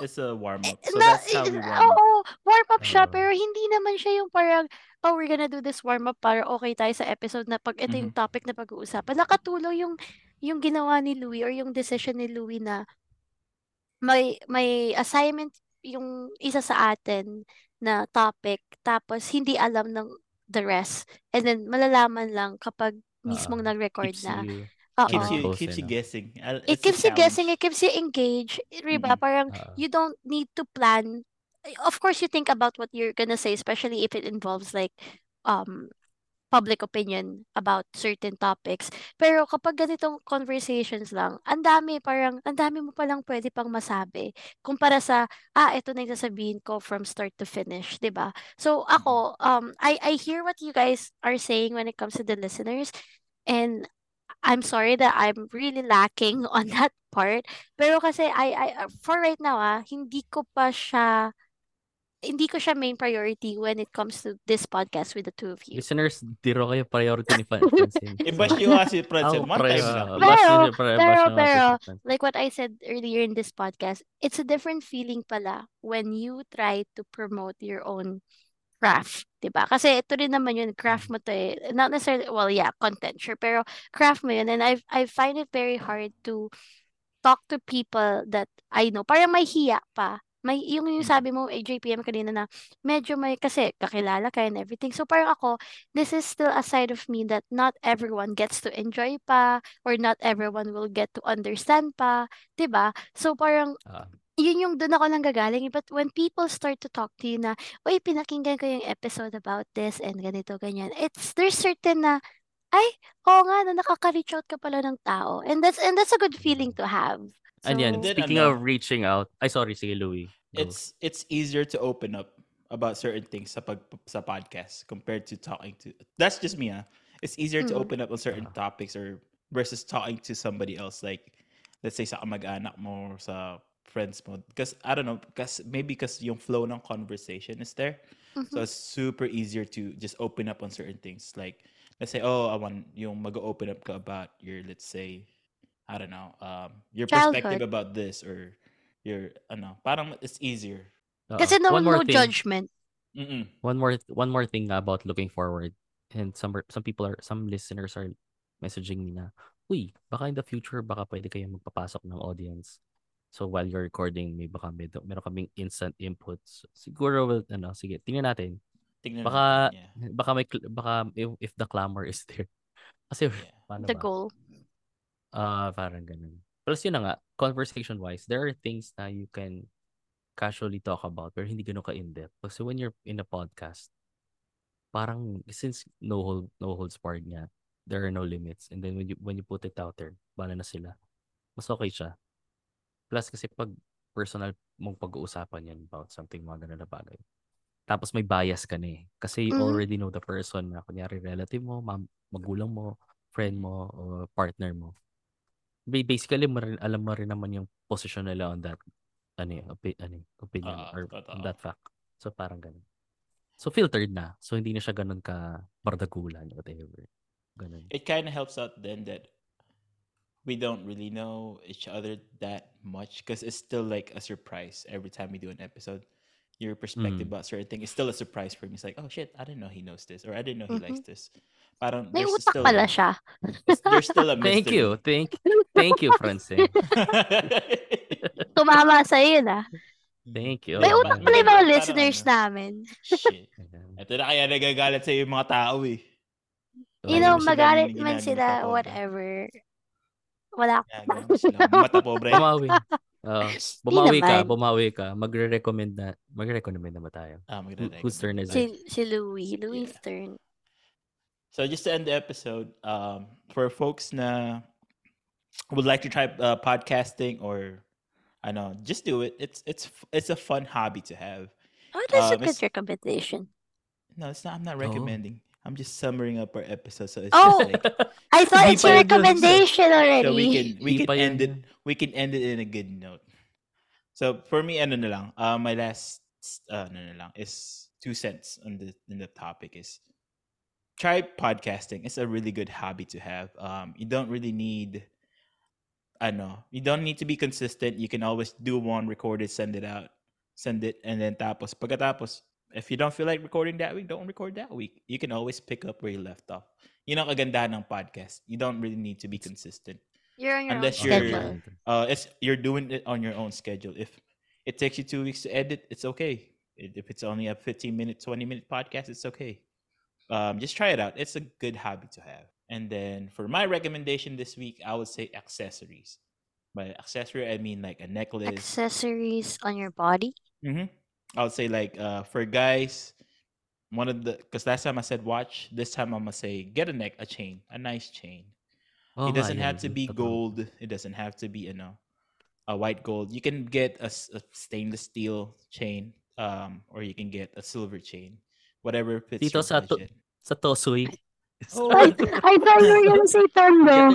up. So that's how we warm up siya, pero hindi naman siya yung parang we're gonna do this warm up para okay tayo sa episode na pag ito yung topic na pag-uusapan. Nakatulong yung ginawa ni Louie or yung decision ni Louie na may assignment yung isa sa atin na topic, tapos hindi alam ng the rest. And then malalaman lang kapag mismong nag-record na. It keeps you guessing. It keeps you guessing. It keeps you engaged. Diba? Parang you don't need to plan. Of course, you think about what you're gonna say, especially if it involves like public opinion about certain topics. Pero kapag ganitong conversations lang, ang dami mo palang pwede pang masabi kumpara sa, ito na yung sasabihin ko from start to finish, diba? So ako, I hear what you guys are saying when it comes to the listeners, and I'm sorry that I'm really lacking on that part. Pero kasi, I for right now, hindi ko siya main priority when it comes to this podcast with the two of you. Listeners, diro kayo priority ni Francine. I-bash yung si Francine. Pero, like what I said earlier in this podcast, it's a different feeling pala when you try to promote your own craft, diba? Kasi ito rin naman yun, craft mo to eh. Not necessarily, well, yeah, content, sure, pero craft mo yun. And I find it very hard to talk to people that I know. Parang may hiya pa. May yung sabi mo JPM kanina na medyo may kasi kakilala ka and everything. So parang ako, this is still a side of me that not everyone gets to enjoy pa or not everyone will get to understand pa, 'di ba? So parang yun yung doon ako lang gagaling. But when people start to talk to you na, "Oy, pinakinggan ko yung episode about this and ganito ganyan." There's certain na oo nga, na nakaka-reach out ka pala ng tao. And that's a good feeling to have. So, and then, speaking of reaching out, sige Louie. It's easier to open up about certain things sa podcast compared to talking to. That's just me, huh? It's easier to open up on certain topics or versus talking to somebody else, like let's say sa mag-anak mo or sa friends mo. Because I don't know, because yung flow ng conversation is there. Mm-hmm. So it's super easier to just open up on certain things. Like let's say, I want yung mag-open up ka about your, let's say, I don't know, your perspective about this or your, parang it's easier. Kasi no judgment. Mm-mm. One more thing about looking forward, and some listeners are messaging me na, uy, baka in the future, baka pwede kayong magpapasok ng audience. So while you're recording, meron kaming instant inputs. Siguro, sige, tingnan natin. Baka if the clamor is there. Kasi, the goal. Parang ganun. Plus yun na nga, conversation-wise, there are things na you can casually talk about pero hindi ganun ka-in-depth. Kasi when you're in a podcast, parang since no holds barred nga, there are no limits. And then when you put it out there, bala na sila. Mas okay siya. Plus kasi pag personal mong pag-uusapan yan about something, mga ganun na bagay. Tapos may bias ka na eh. Kasi you already know the person na kunyari relative mo, magulang mo, friend mo, o partner mo. Basically, alam mo rin naman yung position nila on that opinion on that fact. So, parang ganun. So, filtered na. So, hindi na siya ganun ka bardagulan or whatever. Ganun. It kind of helps out then that we don't really know each other that much because it's still like a surprise every time we do an episode. Your perspective about certain thing is still a surprise for me. It's like, oh shit, I didn't know he knows this or I didn't know he likes this. Parang may utak pala siya. There's still a mystery. Thank you, Francine. Tumama sa iyo na. Thank you. May utak pala yung mga listeners namin. Shit. Ito na kaya nagagalit sa iyo yung mga tao eh. Magalit man sila, whatever. Wala. Mata pobre. Bumawi ka. Magre-recommend na ba tayo? Whose turn is it? Si Louie. Louie's turn. So just to end the episode, for folks na would like to try podcasting or just do it. It's a fun hobby to have. Oh, that's a good recommendation. No, it's not. I'm not recommending. I'm just summaring up our episode. So it's just like, I thought it's your recommendation already. So we can end it in a good note. So for me, na lang. My last na lang is 2 cents on the topic is. Try podcasting. It's a really good hobby to have. You don't really need, you don't need to be consistent. You can always do one, record it, send it, and then tapos. Pagkatapos, if you don't feel like recording that week, don't record that week. You can always pick up where you left off. You know, kagandahan ng podcast. You don't really need to be consistent. You're on your own schedule. You're doing it on your own schedule. If it takes you 2 weeks to edit, it's okay. If it's only a 15-minute, 20-minute podcast, it's okay. Just try it out. It's a good hobby to have. And then for my recommendation this week, I would say accessories. By accessory, I mean like a necklace. Accessories on your body? Mm-hmm. I would say like for guys, one of the, because last time I said watch, this time I'm gonna say get a neck, a chain, a nice chain. Oh, it doesn't have to be gold. It doesn't have to be, you know, a white gold. You can get a stainless steel chain, or you can get a silver chain, whatever fits Tito your budget. Sa Tosoy. Oh. I thought you were gonna say Tondo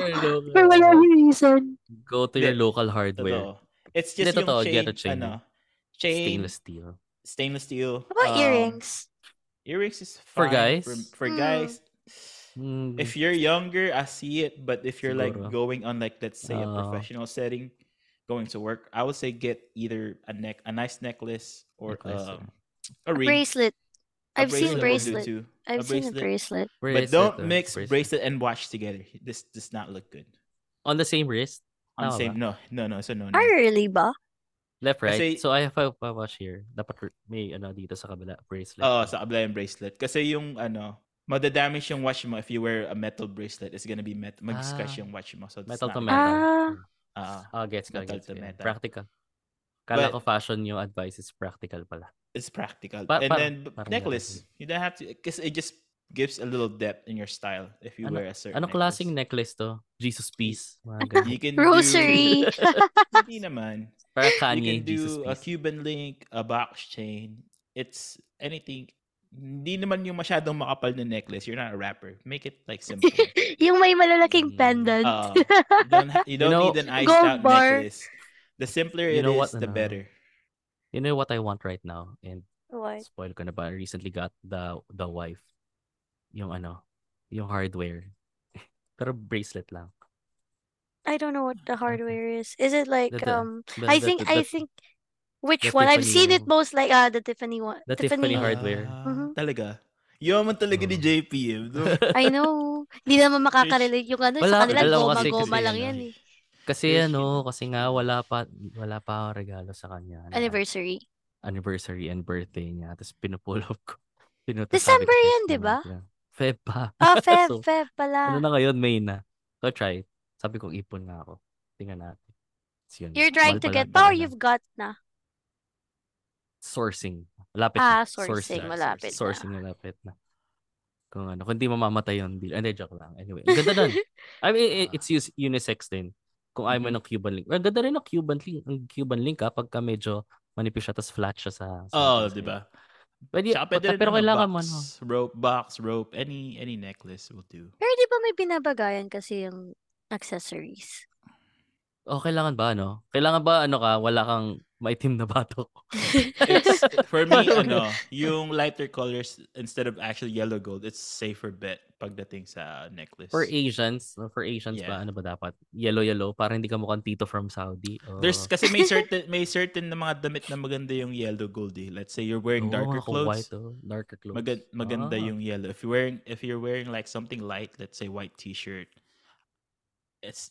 for whatever reason. Go to your local hardware. It's just yung chain, ano, stainless steel. Stainless steel. What about earrings? Earrings is fine. For guys? For guys. Mm. If you're younger, I see it. But if you're like going on like, let's say, a professional setting, going to work, I would say get either a nice necklace or a ring. Bracelet. I've seen bracelet. I've seen a bracelet. But don't mix bracelet and watch together. This does not look good. On the same wrist? On the same. No. So no. Really ba? Left, right? Kasi, so I have a watch here. Dapat may ano dito sa kabila, bracelet. Oo, sa kabila yung bracelet. Kasi yung ano, madadamage yung watch mo if you wear a metal bracelet. It's gonna be metal. Mag-scratch yung watch mo. So metal to metal. Gets. Practical. Kala ko fashion yung advice is practical pala. It's practical. And then necklace. You don't have to, because it just gives a little depth in your style if you wear a certain klaseng necklace to? Jesus piece. You can rosary. Hindi naman. Para Kanye, you can do a Cuban link, a box chain. It's anything. Hindi naman yung masyadong makapal na necklace. You're not a rapper. Make it like simple. Yung may malalaking pendant. You don't need an iced out necklace. The simpler it is, the better. You know what I want right now? And what? Spoil ko na ba? I recently got the wife. Yung ano, yung hardware. Pero bracelet lang. I don't know what the hardware is. Is it like I think which one? Tiffany, I've seen it most like the Tiffany one. The Tiffany hardware. Talaga. Yaman talaga ni JP. I know. Hindi naman makakarelate yung ano sa kanila, goma-goma lang yan eh. Kasi wala pa regalo sa kanya. Anniversary and birthday niya. Tapos pinupull up ko. December yan, di ba? Feb pa. Feb pala. Ano na ngayon, May na. So try it. Sabi ko, ipon nga ako. Tingnan natin. You're trying to get pa or you've got na? Sourcing. Malapit na. Sourcing malapit na. Kung ano, kung di mamamatay yun. Hindi, joke lang. Anyway, ganda doon. I mean, it's unisex din. Kung ayaw mo ng Cuban link. Well, ganda rin ang Cuban link. Ang Cuban link ha, pagka medyo manipis siya, tapos flat siya sa... di ba? Pero kailangan mo ano. Rope, any necklace will do. Pero di ba may binabagayan kasi yung accessories. Oh, kailangan ba, no? Kailangan ba, ano ka, wala kang maitim na batok? For me, yung lighter colors instead of actually yellow gold, it's safer bet pagdating sa necklace. For Asians ba, ano ba dapat? Yellow, para hindi ka mukhang tito from Saudi. Oh. There's, kasi may certain na mga damit na maganda yung yellow gold eh. Let's say you're wearing darker clothes. Maganda yung yellow. If you're wearing like something light, let's say white t-shirt, it's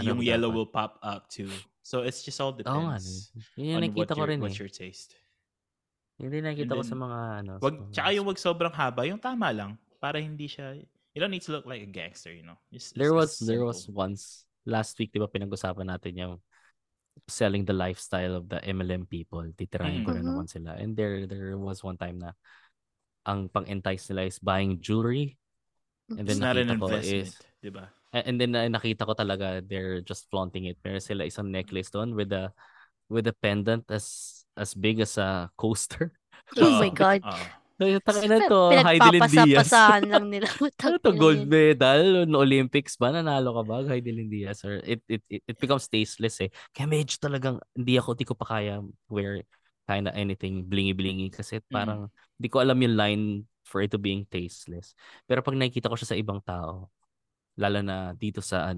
yung yellow will pop up too. So it's just all depends on what's your taste. Hindi nakita ko sa mga tsaka yung wag sobrang haba, yung tama lang para hindi siya, you don't need to look like a gangster, you know. There was once last week, 'di ba, pinag-usapan natin yung selling the lifestyle of the MLM people. Titirahin ko na naman sila. And there was one time na ang pang-entice nila is buying jewelry. And then it's not an investment, 'di ba? And then nakita ko talaga they're just flaunting it. Meron sila isang necklace doon with a pendant as big as a coaster. Oh my God. Tangina to, Hidilyn Diaz. Pinagpapasapasahan lang nila. Ito, gold medal no Olympics ba? Nanalo ka ba, Hidilyn Diaz? Or it becomes tasteless eh. Kaya medyo talagang hindi ko pa kaya wear kind of anything blingy-blingy kasi parang hindi ko alam yung line for it to being tasteless. Pero pag nakikita ko siya sa ibang tao, lalo na dito sa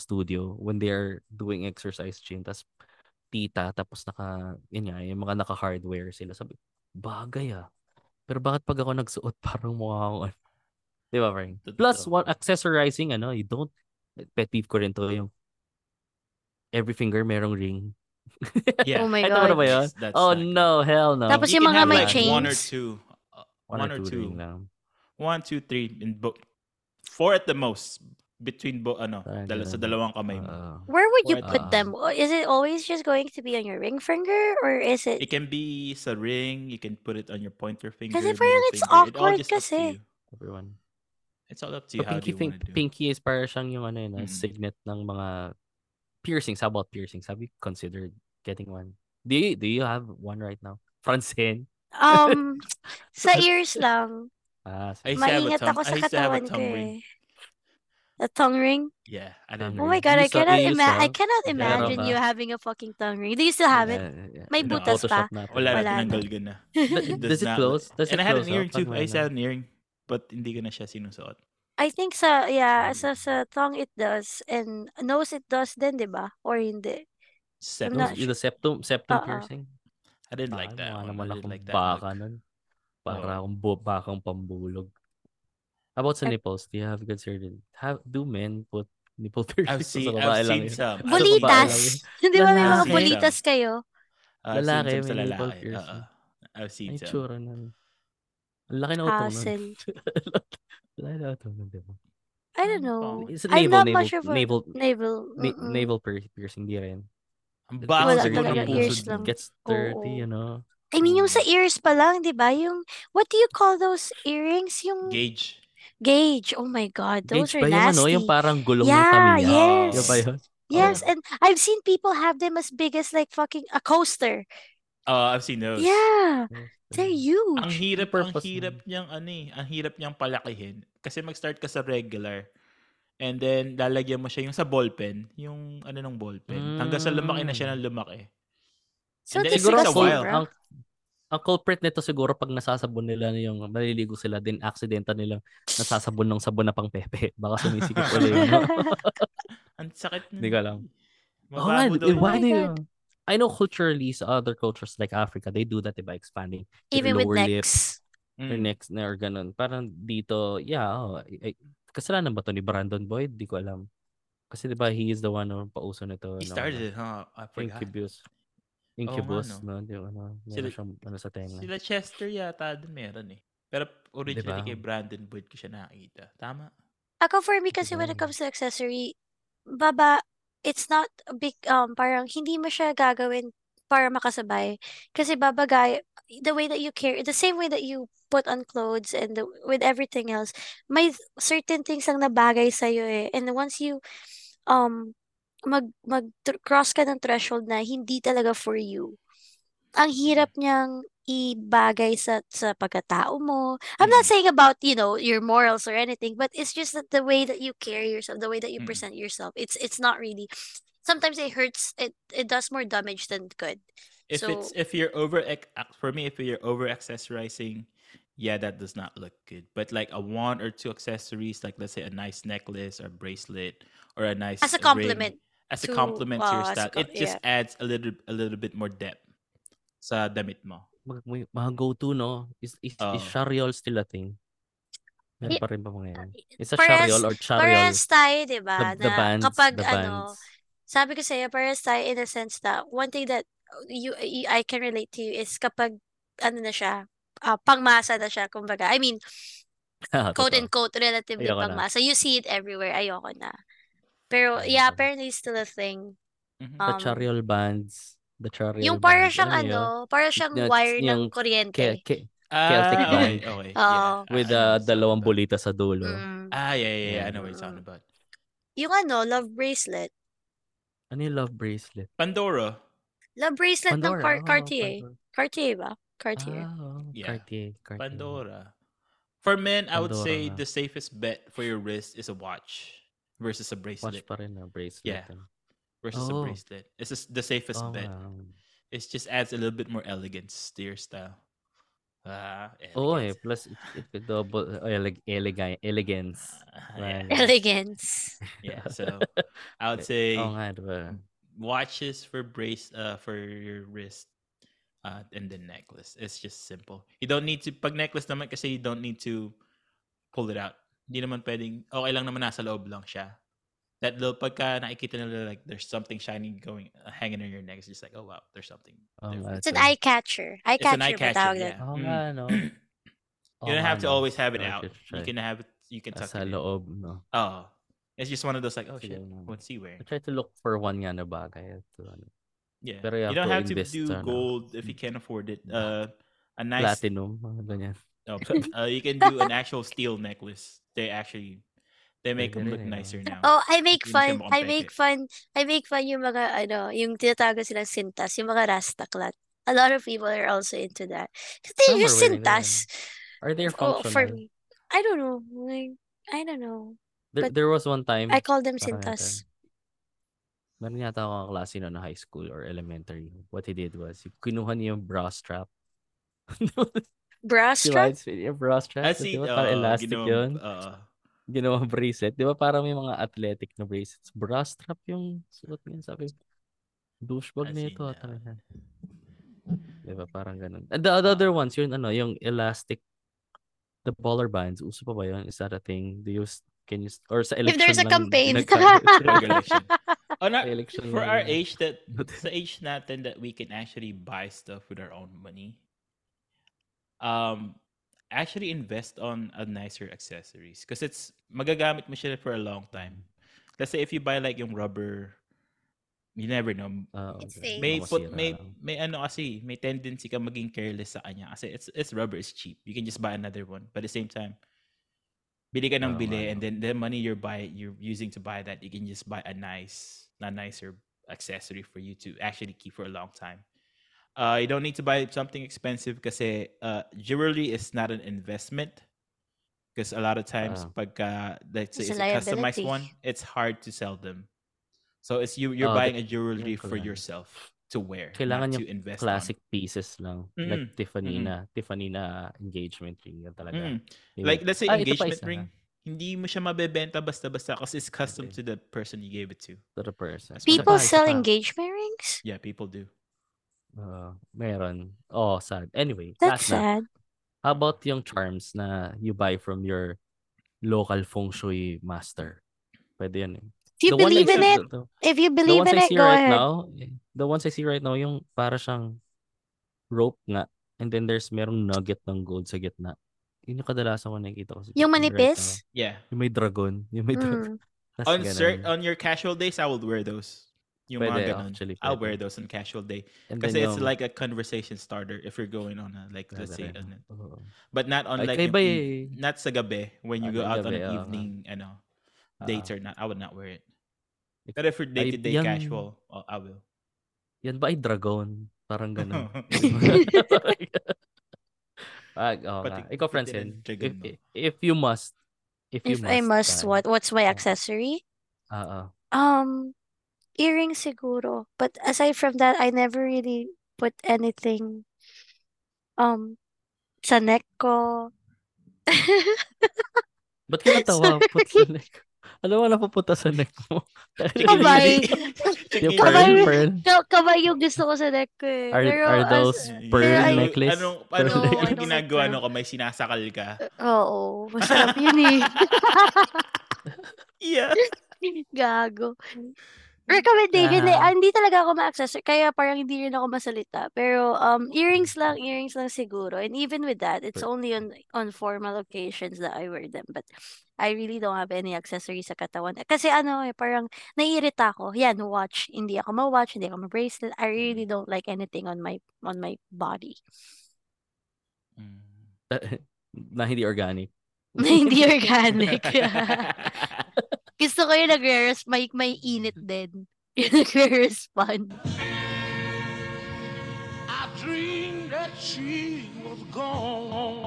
studio when they're doing exercise gym, tapos yung mga naka-hardware sila, sabi bagay pero bakit pag ako nagsuot parang mukha ko, di ba, Frank? Plus one accessorizing, you don't, pet peeve ko rin to, yung every finger merong ring. Yeah. Oh my God. That's oh no, good. Hell no. Tapos yung mga may chains, one or two, 1, 2, 3 in book. 4 at the most. between sa dalawang kamay mo. Where would you put them? Is it always just going to be on your ring finger or is it? It can be sa ring. You can put it on your pointer finger. Kasi parang it's awkward kasi. Everyone. It's all up to you how do you want to do. Pinky is parang siyang yung signet ng mga piercings. How about piercings? Have you considered getting one? Do you have one right now? Francine? Sa ears lang. Maingat ako sa katawan ko eh. A tongue ring? Yeah. Oh my god, I cannot imagine you having a fucking tongue ring. Do you still have it? Yeah. May butas pa. Wala na, tinanggal na. Does it close? And I had an earring too. I used to have an earring. But hindi ko na siya sinusuot. I think sa tongue it does. And nose it does din, di ba? Or hindi? The septum piercing? I didn't like that. I didn't like that. Baka nun. Para akong bakang pambulog. About sa nipples, do you have considered? Do men put nipple piercings sa babae lang? Bolitas. Hindi ba may mga bolitas kayo? Lalaki, may nipple piercing. I've seen some. Ay, tsura na. Ang laki na utong nun. Laki na utong nun, di ba? I don't know. I'm not much of a navel piercing, di rin. Ang bakang talaga ears lang. Gets dirty, you know? I mean, yung sa ears pa lang, di ba? Yung, what do you call those earrings? Yung... Gauge. Oh my God. Those are nasty. Gauge ba yung parang gulong ng tabi niya? Yes. And I've seen people have them as big as like fucking a coaster. I've seen those. Yeah. They're huge. Ang hirap niyang palakihin. Kasi mag-start ka sa regular. And then, lalagyan mo siya yung sa ballpen. Yung ng ballpen. Hanggang sa lumaki na siya ng lumaki. So, siguro ang culprit nito siguro pag nasasabon nila yung maliligo sila din aksidenta nilang nasasabon ng sabon na pang pepe. Baka sumisikip ulit. Ang sakit. Hindi ko alam. I know culturally sa other cultures like Africa, they do that by expanding. Even with necks. Their necks na or ganun. Parang dito, kasalanan ba to ni Brandon Boyd? Hindi ko alam. Kasi diba he is the one na pauso nito. He started it, huh? I forgot. Incubus, sila Chester yata doon meron eh. Pero originally kay Brandon Boyd ko siya nakita. Tama? Ako for me kasi when it comes to accessory, it's not a big, parang hindi mo siya gagawin para makasabay. Kasi the way that you carry, the same way that you put on clothes and with everything else, may certain things ang nabagay sa'yo eh. And once you, mag-cross ka ng threshold na hindi talaga for you. Ang hirap niyang ibagay sa pagkatao mo. I'm not saying about, your morals or anything, but it's just that the way that you carry yourself, the way that you present yourself, it's not really, sometimes it hurts, it does more damage than good. If you're over-accessorizing, yeah, that does not look good. But like a one or two accessories, like let's say a nice necklace or bracelet or a nice as a compliment. Ring, as a compliment to your style. It just adds a little bit more depth sa damit mo. Mga go-to, no? Is Charriol still a thing? Meron pa rin ba mga yan? It's a Charriol or Charriol. Parehas tayo, diba? The bands. Kapag sabi ko sa'yo, parehas tayo in a sense na one thing that I can relate to you is kapag na siya, pangmasa na siya, kumbaga. I mean, quote and quote, relatively ayoko pangmasa. Na. You see it everywhere. Ayoko na. Pero, yeah, apparently it's still a thing. The Charriol bands. The Charriol bands. Yung para siyang, para siyang wire ng kuryente. Celtic wire. Okay. Yeah. With dalawang bolita sa dulo. Yeah. I know what you're talking about. Yung love bracelet. Ano yung love bracelet? Pandora. Love bracelet Pandora. Ng Cartier. Pandora. Cartier ba? Cartier. Cartier. Pandora. For men, I would say the safest bet for your wrist is a watch versus a bracelet. Watch pa rin na bracelet. Yeah. Versus a bracelet. It's the safest bet. Wow. It just adds a little bit more elegance to your style. Plus it double elegance. Right. Elegance. Yeah, so I would say watches for for your wrist. And the necklace. It's just simple. You don't need to... Pag necklace naman kasi you don't need to pull it out. Hindi naman pwedeng... Okay lang naman nasa loob lang siya. That little... Pagka nakikita nila like there's something shiny going... hanging on your neck. It's just like, oh wow, there's something. It's an eye catcher. It's an eye catcher. You don't have to always have it out. You can have it... You can tuck it in. Sa loob, no? It's just one of those like, oh shit, what's he wearing? I try to look for one nga na bagay. Yeah. Pero you don't have to do gold if you can't afford it. A nice platinum, ganyan. Oh, you can do an actual steel necklace. They make them look nicer now. Oh, I make fun yung mga ano, yung tinatago silang sintas, yung mga rasta cloth. A lot of people are also into that. They use sintas. Are they functional? Oh, for me, I don't know. Like, I don't know. There was one time I called them sintas. Meron yata akong klase na high school or elementary. What he did was, kinuha niya yung bra strap. Bra strap? Yeah, bra strap. Kasi, parang elastic yun. Ginawa bracelet. Di ba parang may mga athletic na bracelets? Bra strap yung suot niya. Sabi, douchebag na ito. Di ba parang ganun. And the other ones, yun ano, yung elastic, the baller bands. Uso pa ba yun? Is that a thing? Do you, can you, or sa election? If there's a campaign. Oh, not, election for our age, sa age natin that we can actually buy stuff with our own money. Actually invest on a nicer accessories because it's magagamit mo siya for a long time. Let's say if you buy like yung rubber, you never know. Okay. May ano kasi, may tendency ka maging careless sa kanya kasi it's rubber, it's cheap. You can just buy another one. But at the same time, bili ka ng bili and then the money you're using to buy that, you can just buy a nicer accessory for you to actually keep for a long time. You don't need to buy something expensive kasi jewelry is not an investment because a lot of times pagka let's say it's a customized one, it's hard to sell them. So it's you're buying a jewelry for yourself to wear. Kailangan yung invest classic on pieces lang. Mm-hmm. Like Tiffany na engagement ring yan talaga. Mm-hmm. Like let's say engagement ring. Hindi mo siya mabebenta basta-basta kasi it's custom to the person you gave it to. To the person. People sell engagement rings? Yeah, people do. Meron. Oh, sad. Anyway, that's sad. How about yung charms na you buy from your local feng shui master? Pwede yan eh. If you believe in it, go ahead. The ones I see right now, yung para siyang rope nga, and then there's merong nugget ng gold sa gitna. Yun yung kadalasan ko nakikita ko. Yung manipis? Right now, yeah. Yung may dragon. On your casual days, I would wear those. I'll wear those on casual day because it's like a conversation starter if you're going on a, like let's say on a, but not on like not sa gabi when you go out on an evening dates or not. I would not wear it, but if you're day-to-day casual, I will. Yan ba ay dragon? Parang ganun. Ikaw, Francine, if you must, what's my accessory? Earrings siguro. But aside from that, I never really put anything sa neck ko. Ba't ka natawa? Put sa neck ko. Alam mo, napapunta sa neck mo. Kabay. Yung pearl. Kabay yung gusto ko sa neck ko eh. Are those pearl necklace? Anong ginagawa no? May sinasakal ka? Oo. Masarap yun eh. Yeah. Gago. Recommendation eh. Hindi talaga ako ma-accessor. Kaya parang hindi rin ako masalita. Pero earrings lang siguro. And even with that, it's only on formal occasions that I wear them. But I really don't have any accessories sa katawan. Kasi parang naiirita ako. Yan, watch. Hindi ako ma-watch. Hindi ako ma-bracelet. I really don't like anything on my body. Na hindi organic. Na hindi organic. Gusto ko yung nagre-respond. May init din. Yung nagre-respond. I dreamed that she was gone.